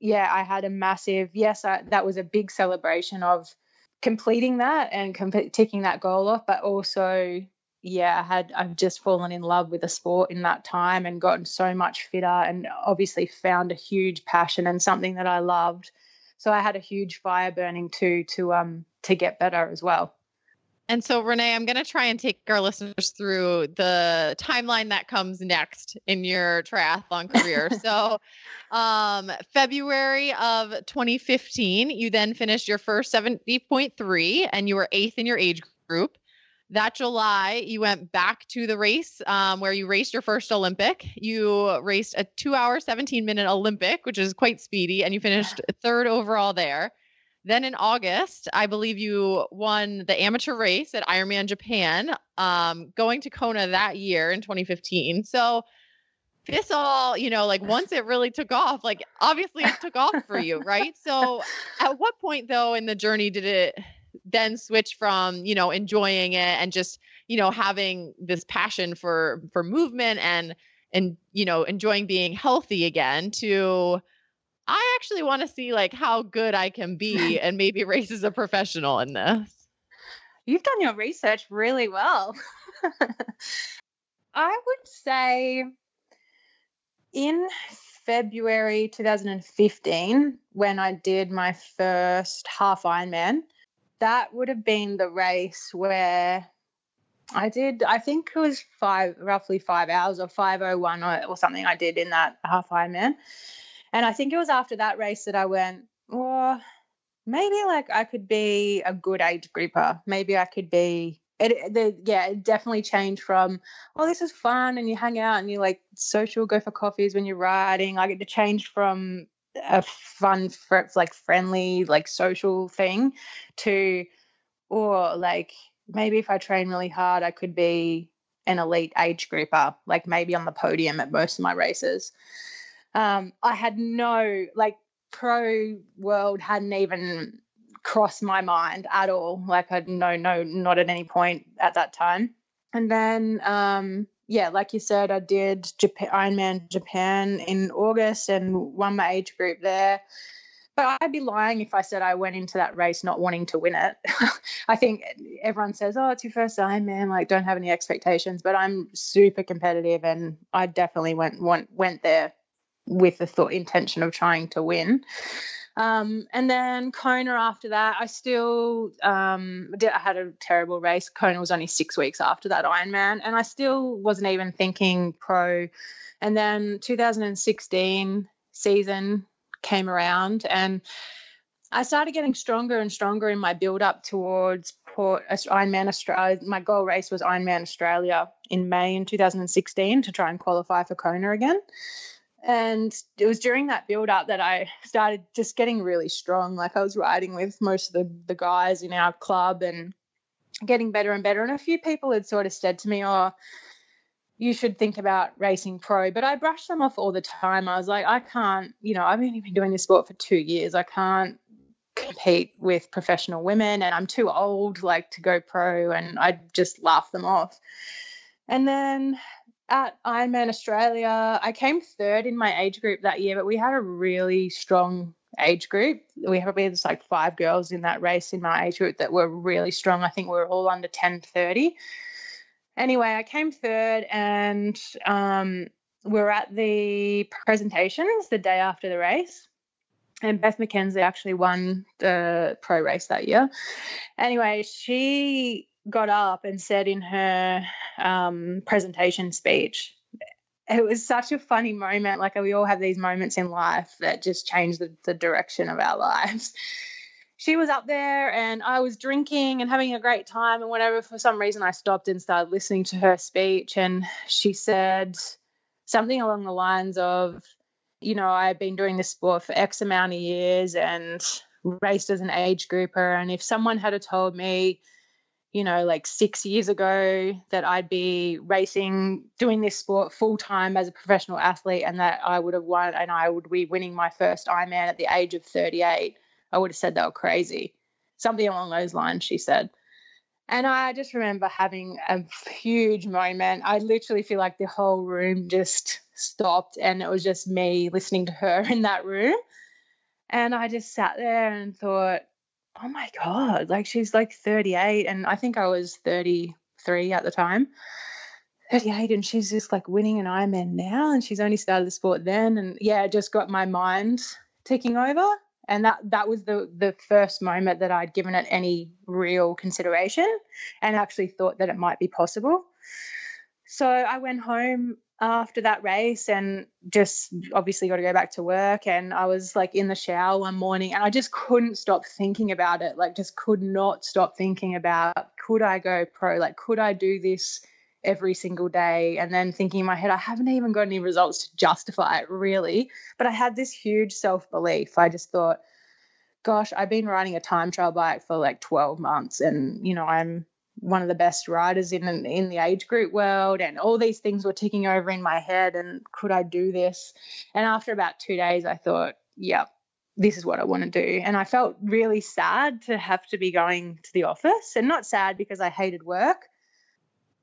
yeah, I had a massive, yes, I, that was a big celebration of completing that and comp- ticking that goal off. But also, yeah, I had, I've just fallen in love with the sport in that time and gotten so much fitter, and obviously found a huge passion and something that I loved. So I had a huge fire burning too, to, um, to get better as well. And so, Renee, I'm going to try and take our listeners through the timeline that comes next in your triathlon career. So um, February of twenty fifteen, you then finished your first seventy point three and you were eighth in your age group. That July, you went back to the race um, where you raced your first Olympic. You raced a two hour, seventeen minute Olympic, which is quite speedy, and you finished third overall there. Then in August, I believe you won the amateur race at Ironman Japan, um, going to Kona that year in twenty fifteen. So this all, you know, like once it really took off, like obviously it took off for you, right? So at what point though in the journey did it then switch from, you know, enjoying it and just, you know, having this passion for, for movement and, and, you know, enjoying being healthy again to, I actually want to see like how good I can be and maybe race as a professional in this. You've done your research really well. I would say in February twenty fifteen, when I did my first half Ironman, that would have been the race where I did, I think it was five, roughly five hours or five oh one or, or something I did in that half Ironman. And I think it was after that race that I went, oh, maybe like I could be a good age grouper. Maybe I could be, it, the, yeah, it definitely changed from, oh, this is fun and you hang out and you like social, go for coffees when you're riding. I get to change from a fun, like friendly, like social thing to, or like maybe if I train really hard, I could be an elite age grouper, like maybe on the podium at most of my races. Um, I had no, like, pro world hadn't even crossed my mind at all. Like, I'd no, no, not at any point at that time. And then, um, yeah, like you said, I did Japan, Ironman Japan in August and won my age group there. But I'd be lying if I said I went into that race not wanting to win it. I think everyone says, oh, it's your first Ironman, like don't have any expectations. But I'm super competitive and I definitely went went, went there with the thought intention of trying to win. Um, and then Kona after that, I still um, did, I had a terrible race. Kona was only six weeks after that Ironman, and I still wasn't even thinking pro. And then two thousand sixteen season came around and I started getting stronger and stronger in my build up towards Port, Ironman Australia. My goal race was Ironman Australia in May in two thousand sixteen to try and qualify for Kona again. And it was during that build-up that I started just getting really strong. Like I was riding with most of the, the guys in our club and getting better and better. And a few people had sort of said to me, oh, you should think about racing pro. But I brushed them off all the time. I was like, I can't, you know, I've only been doing this sport for two years. I can't compete with professional women and I'm too old, like, to go pro. And I just laughed them off. And then at Ironman Australia, I came third in my age group that year, but we had a really strong age group. We had probably just like five girls in that race in my age group that were really strong. I think we were all under ten thirty. Anyway, I came third and um, we were at the presentations the day after the race. And Beth McKenzie actually won the pro race that year. Anyway, she got up and said in her um, presentation speech, it was such a funny moment. Like we all have these moments in life that just change the, the direction of our lives. She was up there and I was drinking and having a great time and whatever. For some reason, I stopped and started listening to her speech. And she said something along the lines of, you know, I've been doing this sport for X amount of years and raced as an age grouper. And if someone had told me, you know, like six years ago that I'd be racing, doing this sport full time as a professional athlete, and that I would have won and I would be winning my first Ironman at the age of thirty-eight, I would have said they were crazy. Something along those lines, she said. And I just remember having a huge moment. I literally feel like the whole room just stopped, and it was just me listening to her in that room. And I just sat there and thought, oh my God, like she's like thirty-eight, and I think I was thirty-three at the time, thirty-eight, and she's just like winning an Ironman now, and she's only started the sport then. And yeah, it just got my mind ticking over, and that that was the the first moment that I'd given it any real consideration and actually thought that it might be possible. So I went home after that race and just obviously got to go back to work, and I was like in the shower one morning and I just couldn't stop thinking about it, like just could not stop thinking about, could I go pro, like could I do this every single day? And then thinking in my head, I haven't even got any results to justify it really, but I had this huge self-belief. I just thought, gosh, I've been riding a time trial bike for like twelve months, and you know, I'm one of the best riders in in the age group world, and all these things were ticking over in my head, and could I do this? And after about two days I thought, yep, this is what I want to do. And I felt really sad to have to be going to the office, and not sad because I hated work,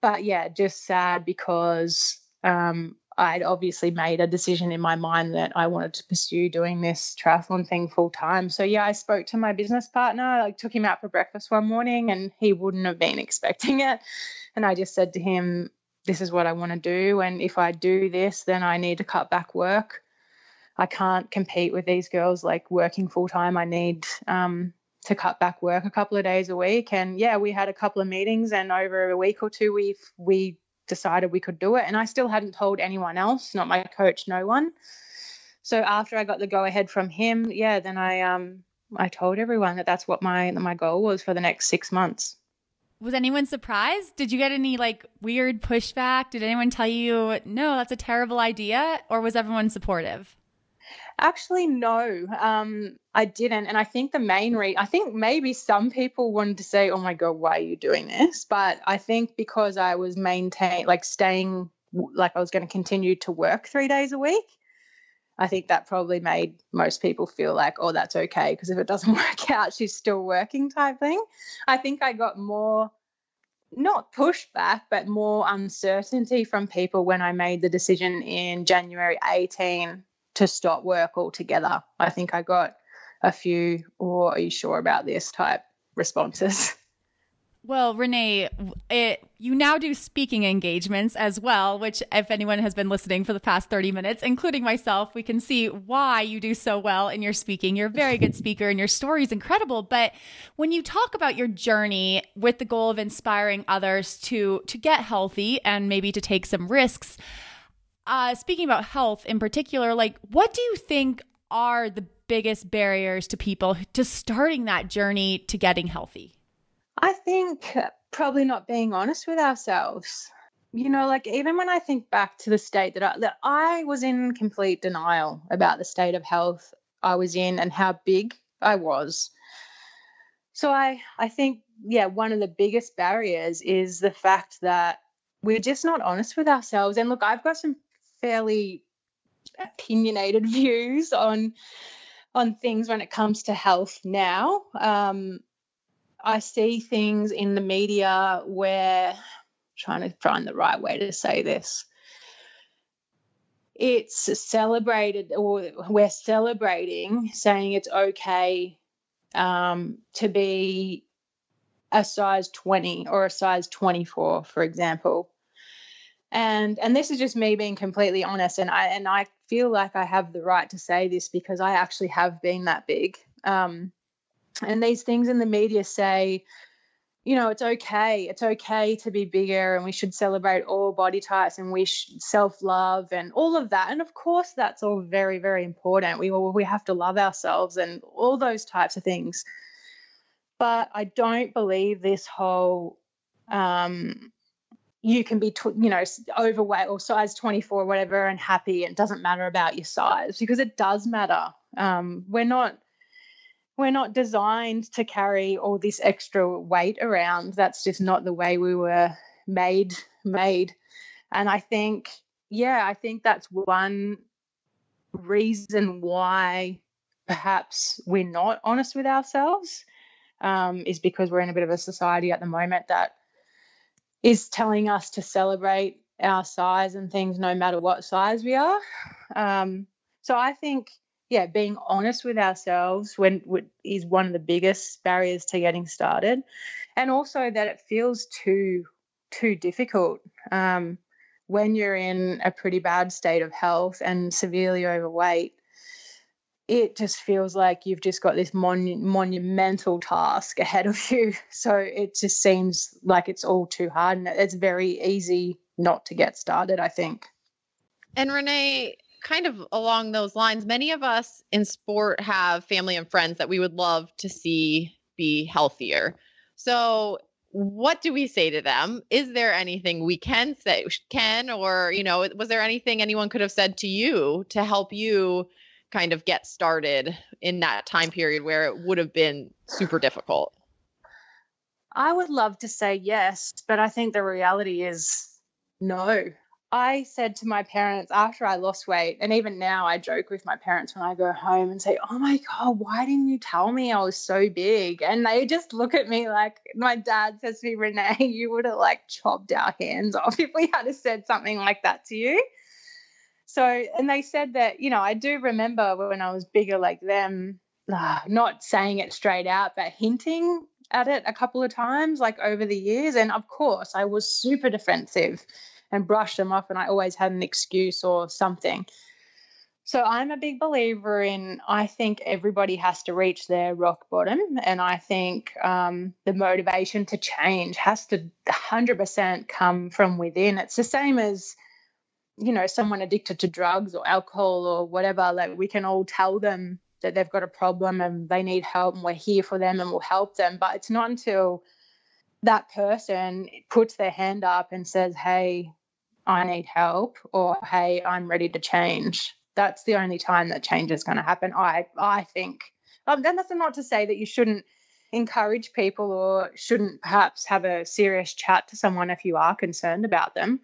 but yeah, just sad because um, I'd obviously made a decision in my mind that I wanted to pursue doing this triathlon thing full time. So yeah, I spoke to my business partner, I like, took him out for breakfast one morning, and he wouldn't have been expecting it. And I just said to him, this is what I want to do. And if I do this, then I need to cut back work. I can't compete with these girls like working full time. I need um, to cut back work a couple of days a week. And yeah, we had a couple of meetings, and over a week or two, we we decided we could do it. And I still hadn't told anyone else, not my coach, no one. So after I got the go ahead from him, yeah, then I um I told everyone that that's what my my goal was for the next six months. Was anyone surprised? Did you get any like weird pushback? Did anyone tell you, no, that's a terrible idea? Or was everyone supportive? Actually, no, um, I didn't. And I think the main re- I think maybe some people wanted to say, oh my God, why are you doing this? But I think because I was maintain like staying, like I was going to continue to work three days a week, I think that probably made most people feel like, oh, that's okay, because if it doesn't work out, she's still working type thing. I think I got more, not pushback, but more uncertainty from people when I made the decision in January eighteenth. To stop work altogether. I think I got a few, or oh, are you sure about this type responses. Well, Renee, it, you now do speaking engagements as well, which if anyone has been listening for the past thirty minutes, including myself, we can see why you do so well in your speaking. You're a very good speaker and your story is incredible. But when you talk about your journey with the goal of inspiring others to, to get healthy and maybe to take some risks, Uh, speaking about health in particular, like what do you think are the biggest barriers to people to starting that journey to getting healthy? I think probably not being honest with ourselves. You know, like even when I think back to the state that I, that I was in complete denial about the state of health I was in and how big I was. So I, I think, yeah, one of the biggest barriers is the fact that we're just not honest with ourselves. And look, I've got some fairly opinionated views on on things when it comes to health now. Um, I see things in the media where, I'm trying to find the right way to say this, it's celebrated, or we're celebrating saying it's okay um, to be a size twenty or a size twenty-four, for example. And and this is just me being completely honest, and I and I feel like I have the right to say this because I actually have been that big. Um, and these things in the media say, you know, it's okay, it's okay to be bigger, and we should celebrate all body types, and we should self-love and all of that. And of course, that's all very, very important. We all, we have to love ourselves and all those types of things. But I don't believe this whole um, you can be, tw- you know, overweight or size twenty-four or whatever and happy and it doesn't matter about your size, because it does matter. Um, we're not we're not designed to carry all this extra weight around. That's just not the way we were made, made. And I think, yeah, I think that's one reason why perhaps we're not honest with ourselves, um, is because we're in a bit of a society at the moment that is telling us to celebrate our size and things no matter what size we are. Um, so I think, yeah, being honest with ourselves when is one of the biggest barriers to getting started, and also that it feels too too difficult um, when you're in a pretty bad state of health and severely overweight. It just feels like you've just got this mon- monumental task ahead of you. So it just seems like it's all too hard, and it's very easy not to get started, I think. And Renee, kind of along those lines, many of us in sport have family and friends that we would love to see be healthier. So what do we say to them? Is there anything we can say, can, or, you know, was there anything anyone could have said to you to help you kind of get started in that time period where it would have been super difficult? I would love to say yes, but I think the reality is no. I said to my parents after I lost weight, and even now I joke with my parents when I go home and say, oh my God, why didn't you tell me I was so big? And they just look at me like, my dad says to me, Renee, you would have like chopped our hands off if we had have said something like that to you. So, and they said that, you know, I do remember when I was bigger like them, not saying it straight out, but hinting at it a couple of times, like over the years. And of course I was super defensive and brushed them off, and I always had an excuse or something. So I'm a big believer in, I think everybody has to reach their rock bottom. And I think um, the motivation to change has to one hundred percent come from within. It's the same as, you know, someone addicted to drugs or alcohol or whatever. Like, we can all tell them that they've got a problem and they need help, and we're here for them and we'll help them. But it's not until that person puts their hand up and says, hey, I need help, or hey, I'm ready to change. That's the only time that change is going to happen, I I think. Um, and that's not to say that you shouldn't encourage people or shouldn't perhaps have a serious chat to someone if you are concerned about them.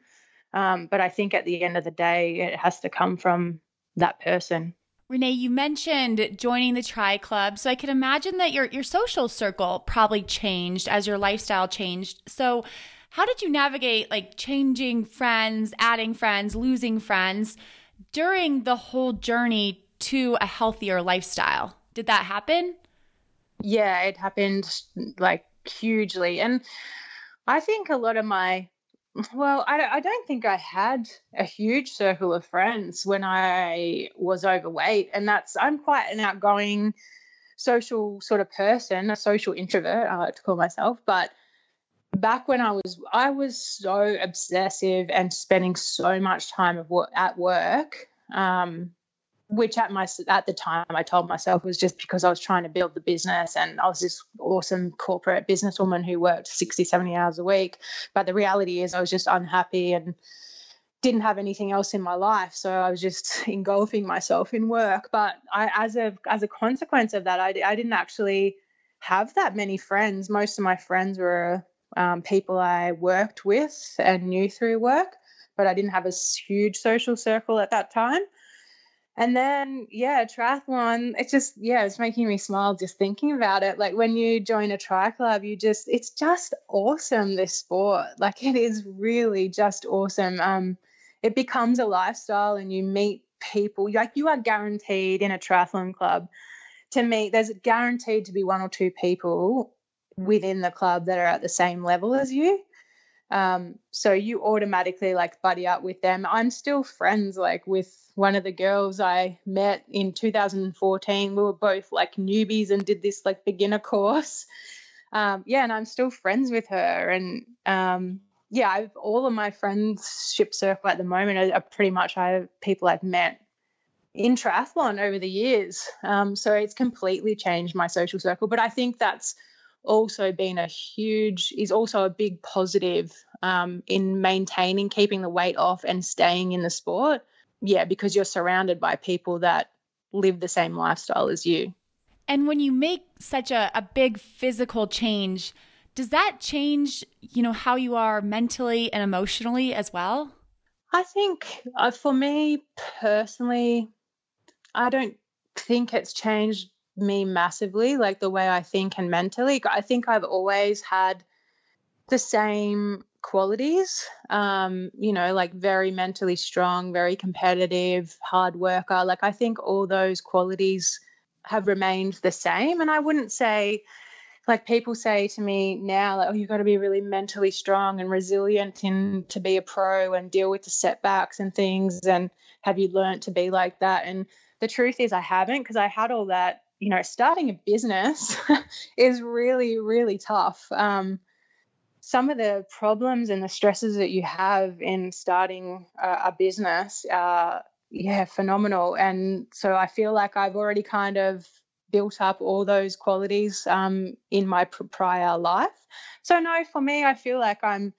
Um, but I think at the end of the day, it has to come from that person. Renee, you mentioned joining the Tri Club. So I can imagine that your, your social circle probably changed as your lifestyle changed. So how did you navigate like changing friends, adding friends, losing friends during the whole journey to a healthier lifestyle? Did that happen? Yeah, it happened like hugely. And I think a lot of my Well, I don't think I had a huge circle of friends when I was overweight, and that's, I'm quite an outgoing social sort of person, a social introvert, I like to call myself. But back when I was, I was so obsessive and spending so much time of work, at work, um, which at my at the time I told myself was just because I was trying to build the business and I was this awesome corporate businesswoman who worked sixty, seventy hours a week. But the reality is I was just unhappy and didn't have anything else in my life. So I was just engulfing myself in work. But I, as a as a consequence of that, I, I didn't actually have that many friends. Most of my friends were um, people I worked with and knew through work, but I didn't have a huge social circle at that time. And then, yeah, triathlon, it's just, yeah, it's making me smile just thinking about it. Like when you join a tri club, you just, it's just awesome, this sport. Like it is really just awesome. Um, it becomes a lifestyle and you meet people. Like you are guaranteed in a triathlon club to meet, there's guaranteed to be one or two people within the club that are at the same level as you. Um, so you automatically like buddy up with them. I'm still friends like with one of the girls I met in two thousand fourteen. We were both like newbies and did this like beginner course. Um, yeah, and I'm still friends with her. And um, yeah, I've, all of my friendship circle at the moment are, are pretty much I, people I've met in triathlon over the years. Um, so it's completely changed my social circle. But I think that's also been a huge is also a big positive um in maintaining, keeping the weight off and staying in the sport, yeah because you're surrounded by people that live the same lifestyle as you. And when you make such a, a big physical change, does that change, you know, how you are mentally and emotionally as well? I think uh, for me personally, I don't think it's changed me massively, like the way I think and mentally. I think I've always had the same qualities, um, you know, like very mentally strong, very competitive, hard worker. Like I think all those qualities have remained the same. And I wouldn't say, like people say to me now, like, oh, you've got to be really mentally strong and resilient in, to be a pro and deal with the setbacks and things. And have you learned to be like that? And the truth is I haven't, because I had all that, you know, starting a business is really, really tough. Um, some of the problems and the stresses that you have in starting uh, a business are, yeah, phenomenal. And so I feel like I've already kind of built up all those qualities um, in my prior life. So no, for me, I feel like I'm,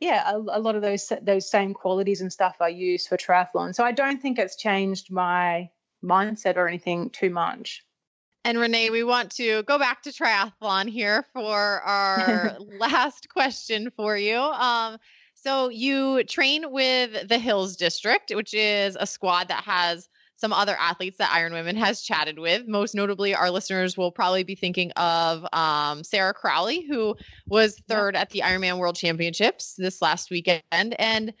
yeah, a, a lot of those those same qualities and stuff I use for triathlon. So I don't think it's changed my mindset or anything too much. And Renee, we want to go back to triathlon here for our last question for you. Um, so you train with the Hills District, which is a squad that has some other athletes that Iron Women has chatted with. Most notably, our listeners will probably be thinking of um, Sarah Crowley, who was third at the Ironman World Championships this last weekend. And,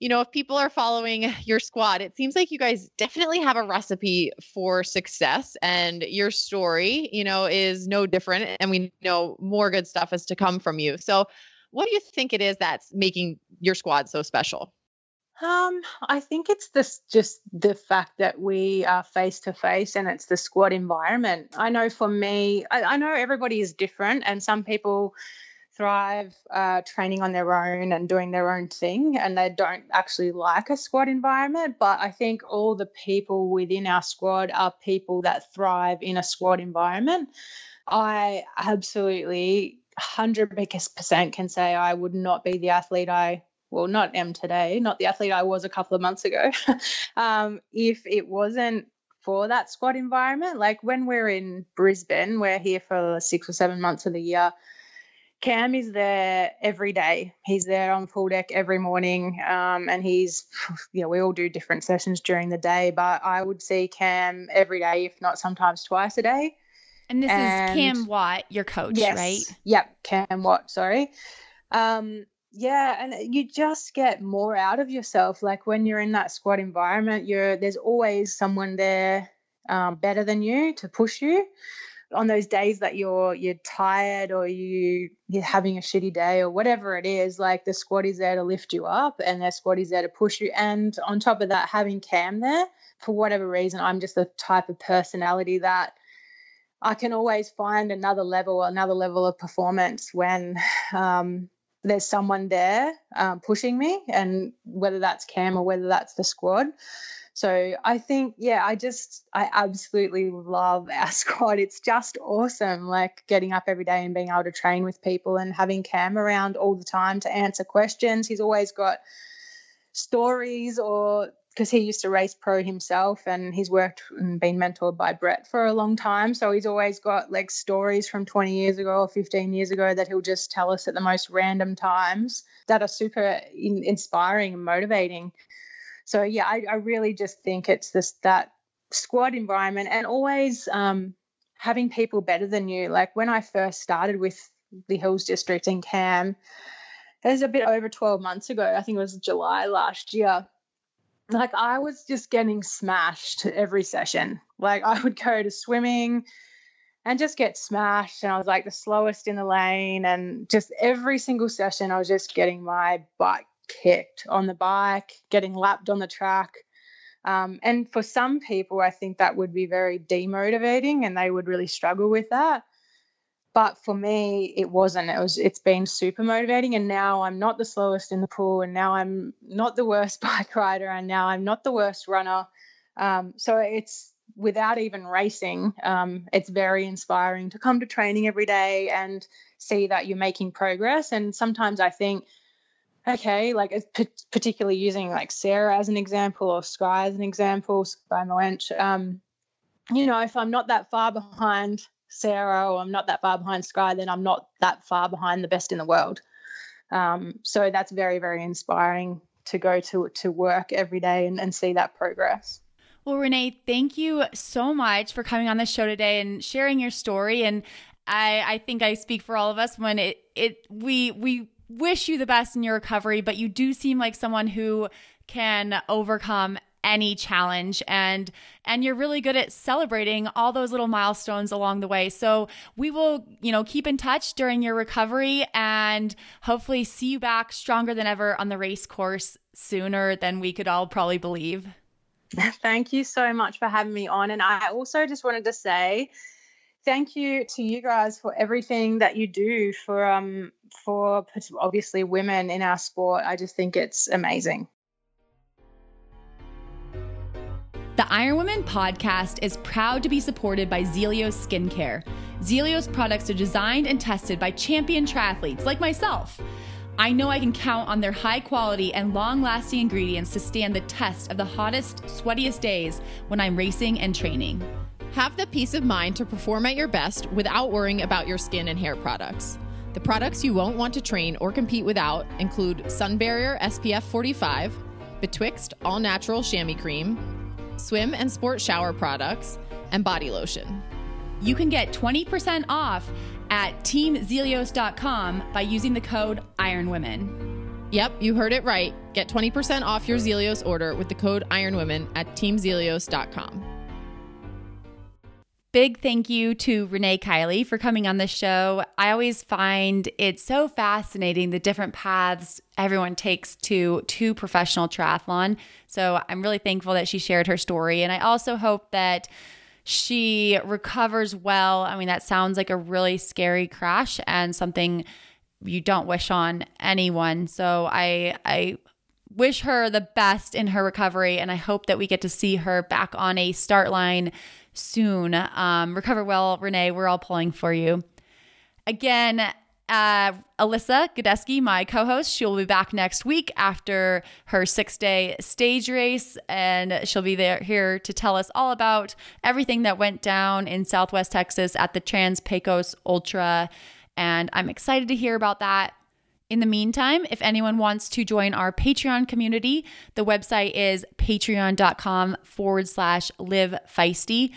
you know, if people are following your squad, it seems like you guys definitely have a recipe for success, and your story, you know, is no different. And we know more good stuff is to come from you. So what do you think it is that's making your squad so special? Um, I think it's this, just the fact that we are face to face, and it's the squad environment. I know for me, I, I know everybody is different, and some people thrive uh, training on their own and doing their own thing, and they don't actually like a squad environment. But I think all the people within our squad are people that thrive in a squad environment. I absolutely one hundred percent can say I would not be the athlete I well, not am today, not the athlete I was a couple of months ago, um, if it wasn't for that squad environment. Like when we're in Brisbane, we're here for six or seven months of the year. Cam is there every day. He's there on full deck every morning. Um, and he's, you know, we all do different sessions during the day, but I would see Cam every day, if not sometimes twice a day. And this and, is Cam Watt, your coach, yes, right? Yep. Cam Watt, sorry. Um, Yeah, and you just get more out of yourself. Like when you're in that squad environment, you're there's always someone there um, better than you to push you. On those days that you're you're tired or you, you're having a shitty day or whatever it is, like the squad is there to lift you up, and their squad is there to push you. And on top of that, having Cam there, for whatever reason, I'm just the type of personality that I can always find another level, another level of performance when um, – there's someone there um, pushing me, and whether that's Cam or whether that's the squad. So I think, yeah, I just, I absolutely love our squad. It's just awesome, like getting up every day and being able to train with people and having Cam around all the time to answer questions. He's always got stories, or because he used to race pro himself, and he's worked and been mentored by Brett for a long time. So he's always got like stories from twenty years ago or fifteen years ago that he'll just tell us at the most random times that are super in- inspiring and motivating. So yeah, I, I really just think it's this, that squad environment, and always um, having people better than you. Like when I first started with the Hills District in Cam, it was a bit over twelve months ago. I think it was July last year. Like I was just getting smashed every session. Like I would go to swimming and just get smashed, and I was like the slowest in the lane, and just every single session I was just getting my butt kicked on the bike, getting lapped on the track. Um, and for some people, I think that would be very demotivating, and they would really struggle with that. But for me, it wasn't. It was, it's been super motivating, and now I'm not the slowest in the pool, and now I'm not the worst bike rider, and now I'm not the worst runner. Um, so it's, without even racing, um, it's very inspiring to come to training every day and see that you're making progress. And sometimes I think, okay, like it's p- particularly using like Sarah as an example, or Sky as an example, Sky Moench, um, you know, if I'm not that far behind Sarah or I'm not that far behind Sky, then I'm not that far behind the best in the world. Um, so that's very, very inspiring to go to to work every day and, and see that progress. Well, Renee, thank you so much for coming on the show today and sharing your story. And I, I think I speak for all of us when it, it we we wish you the best in your recovery, but you do seem like someone who can overcome any challenge, and and you're really good at celebrating all those little milestones along the way. So we will, you know, keep in touch during your recovery and hopefully see you back stronger than ever on the race course sooner than we could all probably believe. Thank you so much for having me on. And I also just wanted to say thank you to you guys for everything that you do for um for obviously women in our sport. I just think it's amazing. The Iron Women podcast is proud to be supported by Zealios Skincare. Zealios products are designed and tested by champion triathletes like myself. I know I can count on their high quality and long-lasting ingredients to stand the test of the hottest, sweatiest days when I'm racing and training. Have the peace of mind to perform at your best without worrying about your skin and hair products. The products you won't want to train or compete without include Sun Barrier S P F forty-five, Betwixt All Natural Chamois Cream, swim and sport shower products, and body lotion. You can get twenty percent off at Team Zealios dot com by using the code IRONWOMEN. Yep, you heard it right. Get twenty percent off your Zealios order with the code IRONWOMEN at Team Zealios dot com. Big thank you to Renee Kiley for coming on the show. I always find it so fascinating the different paths everyone takes to to professional triathlon. So I'm really thankful that she shared her story. And I also hope that she recovers well. I mean, that sounds like a really scary crash and something you don't wish on anyone. So I I wish her the best in her recovery. And I hope that we get to see her back on a start line soon. Um, recover well, Renee. We're all pulling for you. Again, uh, Alyssa Godesky, my co-host, she'll be back next week after her six-day stage race, and she'll be there here to tell us all about everything that went down in Southwest Texas at the Trans-Pecos Ultra, and I'm excited to hear about that. In the meantime, if anyone wants to join our Patreon community, the website is patreon.com forward slash live feisty.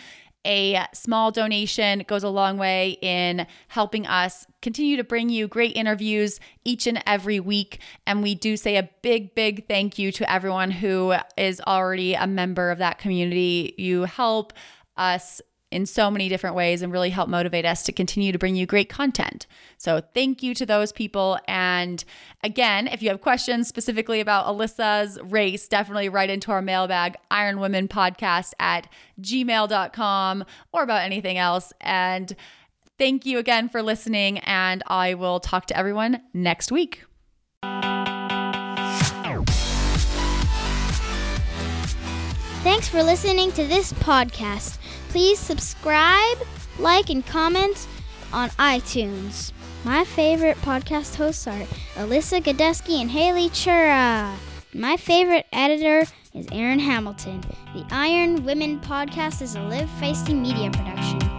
A small donation goes a long way in helping us continue to bring you great interviews each and every week. And we do say a big, big thank you to everyone who is already a member of that community. You help us in so many different ways and really help motivate us to continue to bring you great content. So thank you to those people. And again, if you have questions specifically about Alyssa's race, definitely write into our mailbag, ironwomenpodcast at gmail dot com, or about anything else. And thank you again for listening. And I will talk to everyone next week. Thanks for listening to this podcast. Please subscribe, like, and comment on iTunes. My favorite podcast hosts are Alyssa Godesky and Haley Chura. My favorite editor is Aaron Hamilton. The Iron Women Podcast is a Live Feisty Media production.